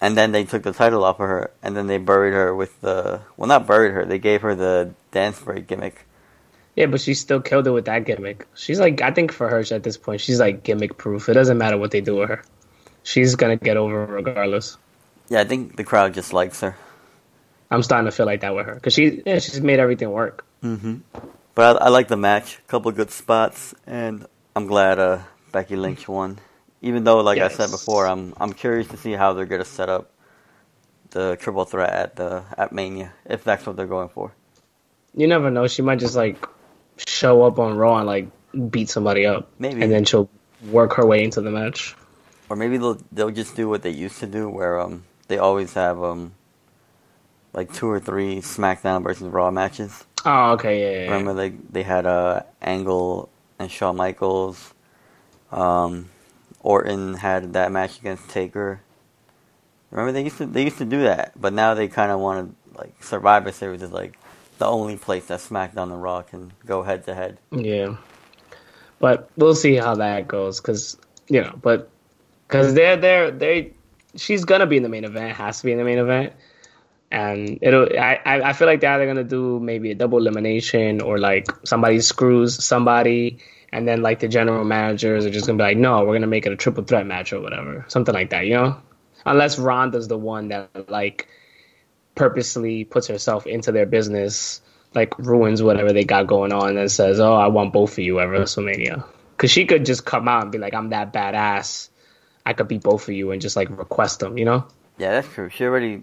And then they took the title off of her, and then they buried her with not buried her, they gave her the dance break gimmick. Yeah, but she still killed it with that gimmick. She's like, I think for her at this point, she's like gimmick proof. It doesn't matter what they do with her. She's gonna get over regardless. Yeah, I think the crowd just likes her. I'm starting to feel like that with her. Because she's made everything work. Mm-hmm. But I like the match, a couple of good spots, and I'm glad Becky Lynch won. Even though, like I said before, I'm curious to see how they're going to set up the triple threat at Mania, if that's what they're going for. You never know. She might just like show up on Raw and like beat somebody up, maybe, and then she'll work her way into the match. Or maybe they'll just do what they used to do, where they always have like 2 or 3 SmackDown versus Raw matches. Oh, okay, yeah. Remember, they had Angle and Shawn Michaels, Orton had that match against Taker. Remember, they used to do that, but now they kind of want to, like, Survivor Series is, like, the only place that SmackDown and Raw can go head-to-head. Yeah. But we'll see how that goes, because, you know, but, because she's going to be in the main event, has to be in the main event, and I feel like they're either going to do maybe a double elimination, or, like, somebody screws somebody, and then, like, the general managers are just going to be like, no, we're going to make it a triple threat match or whatever, something like that, you know? Unless Ronda's the one that, like, purposely puts herself into their business, like, ruins whatever they got going on and says, oh, I want both of you at WrestleMania. Because she could just come out and be like, I'm that badass. I could beat both of you and just, like, request them, you know? Yeah, that's true. She already,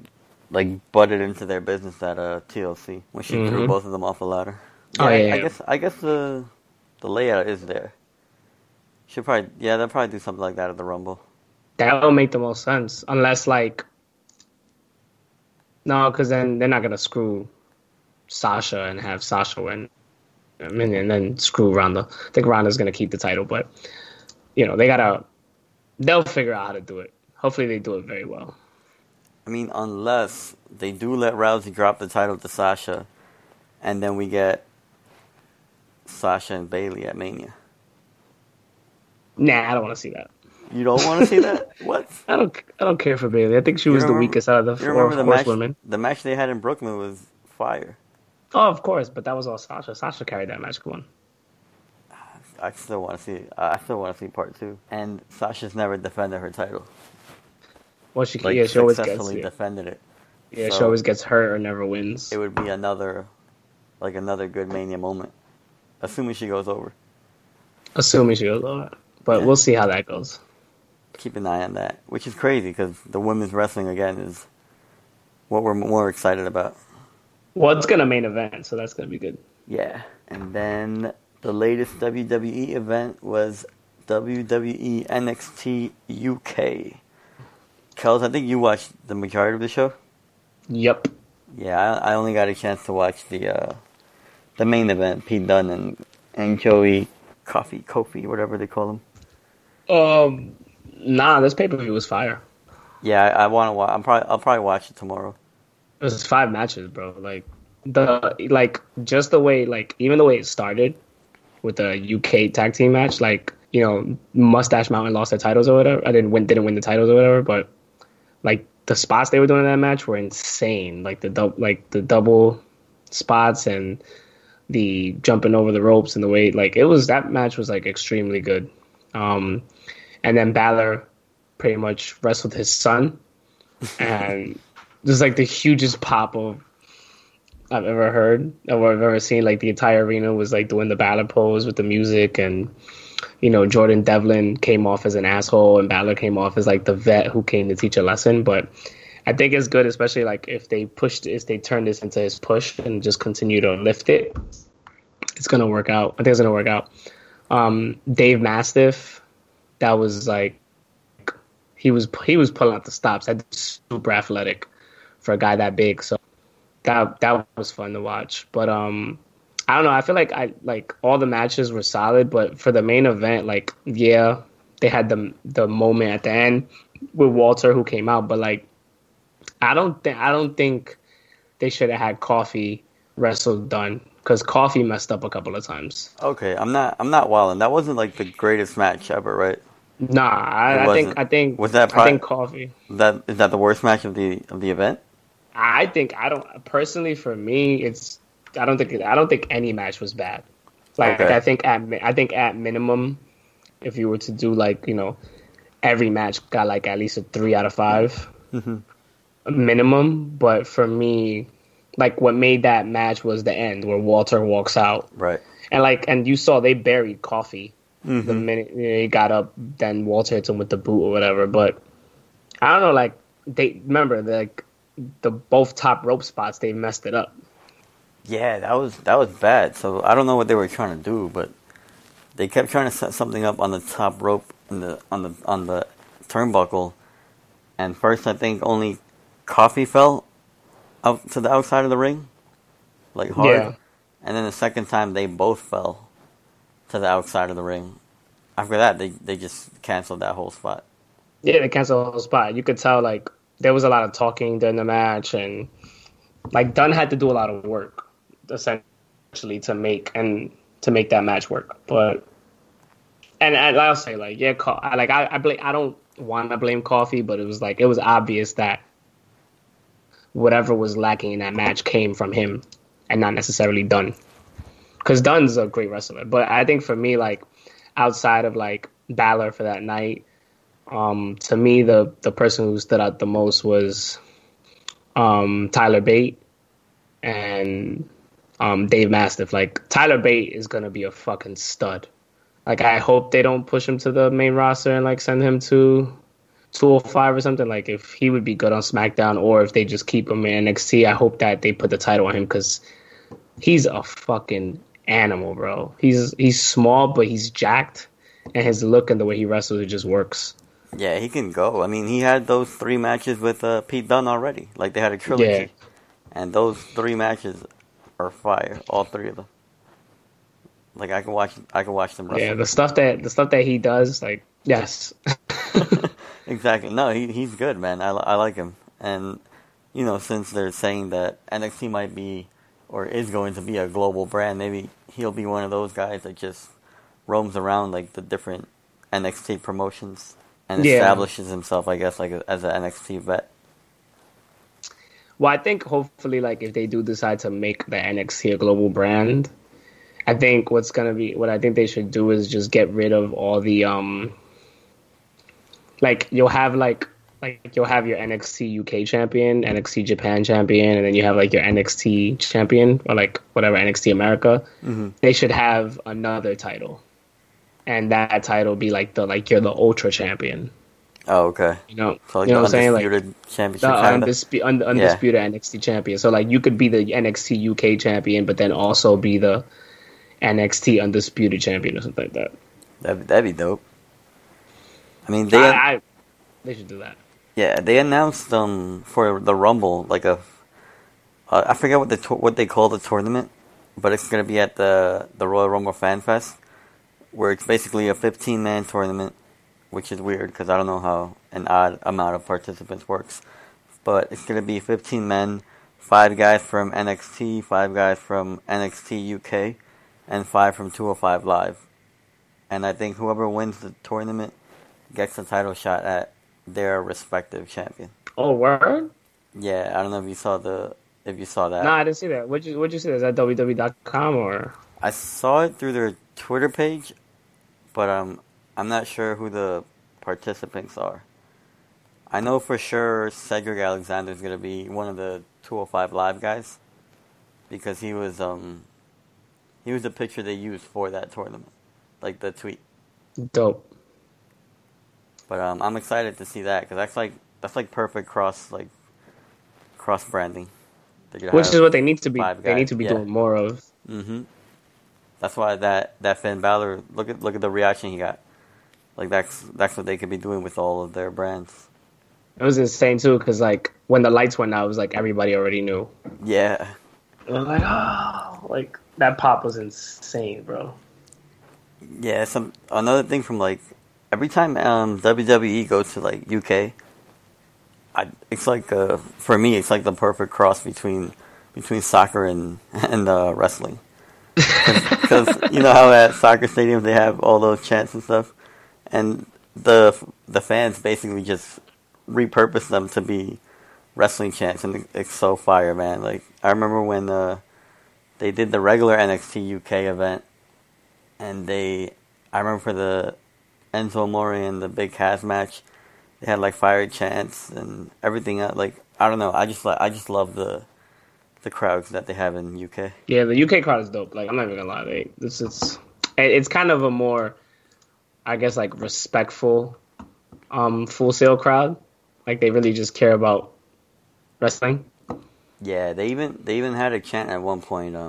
like, butted into their business at TLC when she threw both of them off a ladder. Yeah, oh, yeah. I guess the layout is there. She'll probably... Yeah, they'll probably do something like that at the Rumble. That would make the most sense. Unless, like... No, because then they're not going to screw Sasha and have Sasha win. I mean, and then screw Ronda. I think Ronda's going to keep the title, but... You know, they got to... They'll figure out how to do it. Hopefully they do it very well. I mean, unless they do let Rousey drop the title to Sasha, and then we get Sasha and Bayley at Mania. Nah, I don't want to see that. You don't want to see that? What? I don't care for Bayley. I think she was the weakest out of the four horsewomen. The match they had in Brooklyn was fire. Oh, of course, but that was all Sasha. Sasha carried that magic one. I still want to see it. I still want to see part two. And Sasha's never defended her title. Well, she always gets successfully defended it. Yeah, so she always gets hurt or never wins. It would be another good Mania moment, assuming she goes over. But yeah. We'll see how that goes. Keep an eye on that, which is crazy because the women's wrestling again is what we're more excited about. Well, it's gonna main event, so that's gonna be good. Yeah, and then the latest WWE event was WWE NXT UK. Kels, I think you watched the majority of the show. Yep. Yeah, I only got a chance to watch the main event, Pete Dunne and Joey Kofi, whatever they call him. Nah, this pay-per-view was fire. Yeah, I want to watch. I'll probably watch it tomorrow. It was 5 matches, bro. Like even the way it started with the UK tag team match, like, you know, Mustache Mountain lost their titles or whatever. I didn't win the titles or whatever, but like the spots they were doing in that match were insane. Like the double spots and the jumping over the ropes and the way, like, it was, that match was, like, extremely good. And then Balor pretty much wrestled his son. And just, like, the hugest pop I've ever heard or I've ever seen. Like, the entire arena was, like, doing the Balor pose with the music. And, you know, Jordan Devlin came off as an asshole and Balor came off as, like, the vet who came to teach a lesson. But I think it's good, especially, like, if they turn this into his push and just continue to lift it, it's going to work out. I think it's going to work out. Dave Mastiff, that was, like, he was pulling out the stops. That's super athletic for a guy that big. So that was fun to watch. But I don't know. I feel like all the matches were solid, but for the main event, like, yeah, they had the moment at the end with Walter who came out, but, like, I don't think they should have had Kofi wrestle Dunn because Kofi messed up a couple of times. Okay, I'm not wilding. That wasn't, like, the greatest match ever, right? Nah, I think was that probably, I think Kofi. Is that the worst match of the event? I don't think any match was bad. Like, okay. I think at minimum, if you were to do, like, you know, every match got, like, at least a 3 out of 5. Mm-hmm. Minimum, but for me, like, what made that match was the end where Walter walks out, right? And you saw they buried Kofi the minute he got up. Then Walter hits him with the boot or whatever. But I don't know, like, they remember the both top rope spots they messed it up. Yeah, that was bad. So I don't know what they were trying to do, but they kept trying to set something up on the top rope on the turnbuckle, and first I think only Kofi fell out to the outside of the ring, like, hard. Yeah. And then the second time, they both fell to the outside of the ring. After that, they just canceled that whole spot. Yeah, they canceled the whole spot. You could tell, like, there was a lot of talking during the match, and, like, Dunn had to do a lot of work, essentially, to make that match work. But, and I'll say, like, yeah, I don't want to blame Coffey, but it was obvious that whatever was lacking in that match came from him and not necessarily Dunn. Because Dunn's a great wrestler. But I think for me, like, outside of, like, Balor for that night, to me, the person who stood out the most was Tyler Bate and Dave Mastiff. Like, Tyler Bate is going to be a fucking stud. Like, I hope they don't push him to the main roster and, like, send him to 205 or something. Like, if he would be good on SmackDown, or if they just keep him in NXT, I hope that they put the title on him, because he's a fucking animal, bro. He's small, but he's jacked, and his look and the way he wrestles, it just works. Yeah, he can go. I mean, he had those three matches with Pete Dunne already. Like, they had a trilogy. Yeah. And those three matches are fire, all three of them. Like, I can watch them wrestle. Yeah, the stuff that he does, like, yes. Exactly. No, he's good, man. I like him. And, you know, since they're saying that NXT might be, or is going to be, a global brand, maybe he'll be one of those guys that just roams around, like, the different NXT promotions and establishes himself, I guess, like, as an NXT vet. Well, I think hopefully, like, if they do decide to make the NXT a global brand, I think what I think they should do is just get rid of all the like, you'll have your NXT UK champion, NXT Japan champion, and then you have, like, your NXT champion, or, like, whatever, NXT America. Mm-hmm. They should have another title, and that title be like you're the Ultra champion. Oh, okay. So, like, you know what I'm saying? Like, championship, undisputed NXT champion. So, like, you could be the NXT UK champion, but then also be the NXT undisputed champion or something like that. That'd be dope. I mean, they should do that. Yeah, they announced for the Rumble, like, I forget what they call the tournament, but it's gonna be at the Royal Rumble Fan Fest, where it's basically a 15-man tournament, which is weird because I don't know how an odd amount of participants works. But it's going to be 15 men, 5 guys from NXT, 5 guys from NXT UK, and 5 from 205 Live. And I think whoever wins the tournament gets a title shot at their respective champion. Oh, word? Yeah, I don't know if you saw that. No, I didn't see that. What'd you see? Is that WWE.com or? I saw it through their Twitter page, but I'm not sure who the participants are. I know for sure Cedric Alexander is gonna be one of the 205 Live guys, because he was the picture they used for that tournament, like the tweet. Dope. But I'm excited to see that, because that's like perfect cross branding. Which is what they need to be. They need to be doing more of. Mm-hmm. That's why that Finn Balor, look at the reaction he got. Like, that's what they could be doing with all of their brands. It was insane too, because, like, when the lights went out, it was like everybody already knew. Yeah. Like, oh, like, that pop was insane, bro. Yeah. Another thing from, like, every time WWE goes to, like, UK, it's like for me, it's like the perfect cross between soccer and wrestling. Because you know how at soccer stadiums they have all those chants and stuff, and the fans basically just repurpose them to be wrestling chants, and it's so fire, man. Like, I remember when they did the regular NXT UK event, and I remember for the Enzo Amore and the Big Cass match, they had, like, fire chants and everything else. Like, I don't know, I just love the crowds that they have in UK. Yeah, the UK crowd is dope. Like, I'm not even gonna lie, it's kind of a more, I guess, like, respectful Full Sail crowd. Like, they really just care about wrestling. Yeah, they even had a chant at one point. I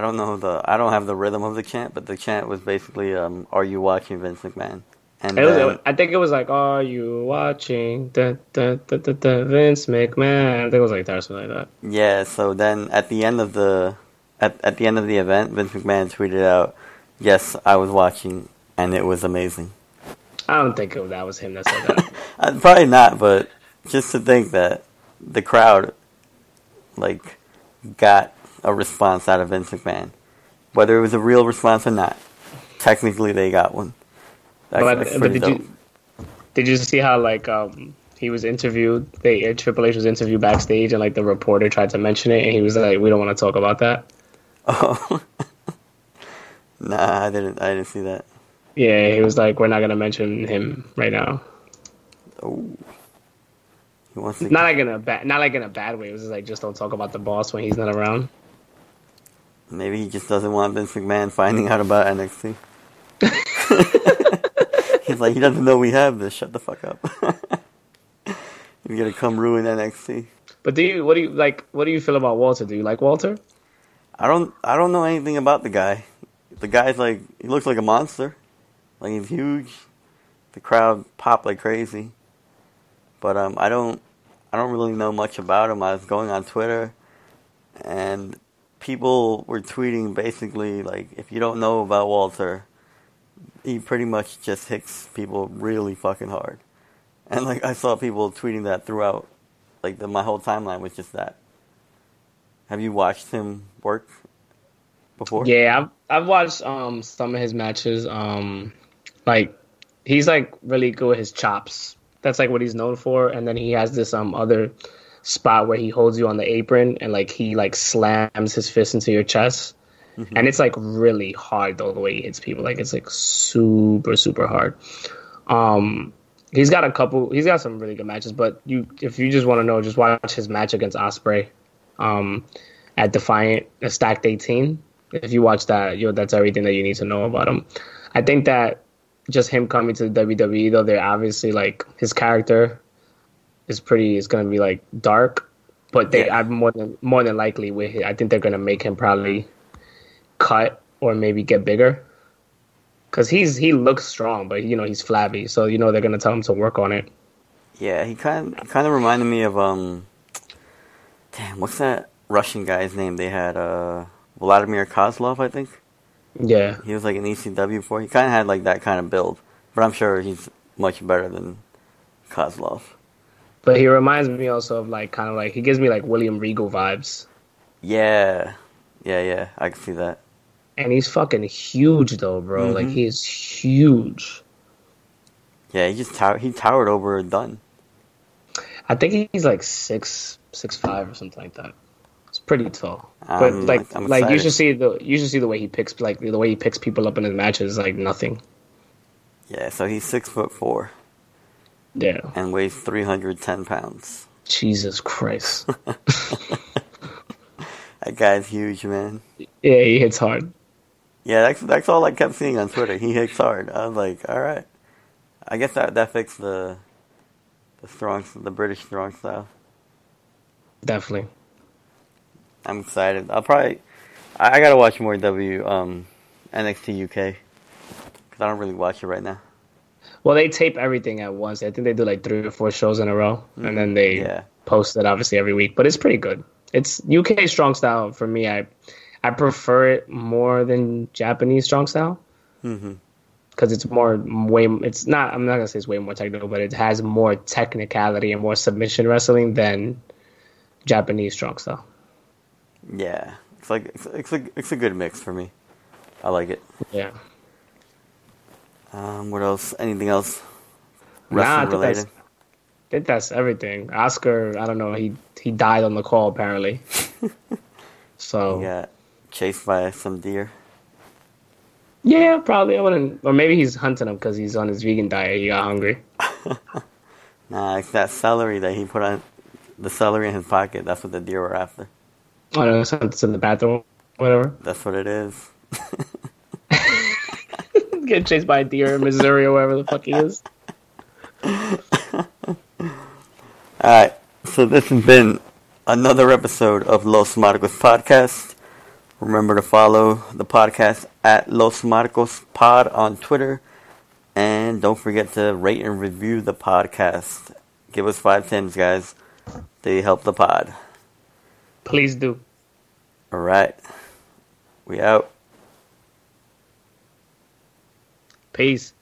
don't know I don't have the rhythm of the chant, but the chant was basically "Are you watching, Vince McMahon?" And I think it was like, "Are you watching Vince McMahon?" I think it was like that or something like that. Yeah. So then, at the end of the event, Vince McMahon tweeted out, Yes, I was watching, and it was amazing. I don't think that was him that said that. Probably not, but just to think that the crowd, like, got a response out of Vince McMahon. Whether it was a real response or not, technically they got one. Did you see how, like, he was interviewed? Triple H was interviewed backstage, and, like, the reporter tried to mention it, and he was like, "We don't want to talk about that." Oh. Nah, I didn't see that. Yeah, he was like, "We're not gonna mention him right now." Oh, he wants to not like in a bad way. It was just like, just don't talk about the boss when he's not around. Maybe he just doesn't want Vince McMahon finding out about NXT. He's like, he doesn't know we have this. Shut the fuck up. You're gonna come ruin NXT. But what do you feel about Walter? Do you like Walter? I don't know anything about the guy. The guy's like, he looks like a monster. Like, he's huge. The crowd popped like crazy. But I don't really know much about him. I was going on Twitter, and people were tweeting basically like, if you don't know about Walter, he pretty much just hits people really fucking hard. And like, I saw people tweeting that throughout. Like, my whole timeline was just that. Have you watched him work before? Yeah, I've watched some of his matches. Like, he's like really good with his chops. That's like what he's known for. And then he has this other spot where he holds you on the apron and like he like slams his fist into your chest. Mm-hmm. And it's like really hard though, the way he hits people. Like, it's like super, super hard. He's got some really good matches, but if you just want to know, just watch his match against Ospreay. At Defiant, Stacked 18. If you watch that, that's everything that you need to know about him. I think that just him coming to the WWE, though, they're obviously like, his character is going to be like dark, but I'm more than likely with it. I think they're going to make him probably cut or maybe get bigger, because he looks strong, but he's flabby, so they're going to tell him to work on it. Yeah, he kind of reminded me of damn, what's that Russian guy's name? They had Vladimir Kozlov, I think. Yeah. He was like in ECW before. He kind of had like that kind of build. But I'm sure he's much better than Kozlov. But he reminds me also of like, kind of like, he gives me like William Regal vibes. Yeah. Yeah. I can see that. And he's fucking huge though, bro. Mm-hmm. Like, he is huge. Yeah, he just towered over Dunn. I think he's like 6'5" or something like that. It's pretty tall, but like you should see the way he picks people up in his matches, like nothing. Yeah, so he's 6'4". Yeah, and weighs 310 pounds. Jesus Christ, that guy's huge, man. Yeah, he hits hard. Yeah, that's all I kept seeing on Twitter. He hits hard. I was like, all right, I guess that fixed the British strong style. Definitely. I'm excited. I gotta watch more NXT UK, because I don't really watch it right now. Well, they tape everything at once. I think they do like 3 or 4 shows in a row, mm-hmm. and then they post it obviously every week. But it's pretty good. It's UK strong style for me. I prefer it more than Japanese strong style, because mm-hmm. it's more way. It's not. I'm not gonna say it's way more technical, but it has more technicality and more submission wrestling than Japanese strong style. Yeah, it's a good mix for me. I like it. Yeah. What else? Anything else? Wrestling related? I think that's everything. Oscar, I don't know. He died on the call apparently. So. He got chased by some deer. Yeah, probably. I wouldn't. Or maybe he's hunting them because he's on his vegan diet. He got hungry. Nah, it's that celery that he put on. The celery in his pocket. That's what the deer were after. I don't know, something's in the bathroom, whatever. That's what it is. Getting chased by a deer in Missouri or wherever the fuck he is. Alright, so this has been another episode of Los Marcos Podcast. Remember to follow the podcast at Los Marcos Pod on Twitter. And don't forget to rate and review the podcast. Give us 5 tens, guys. They help the pod. Please do. All right. We out. Peace.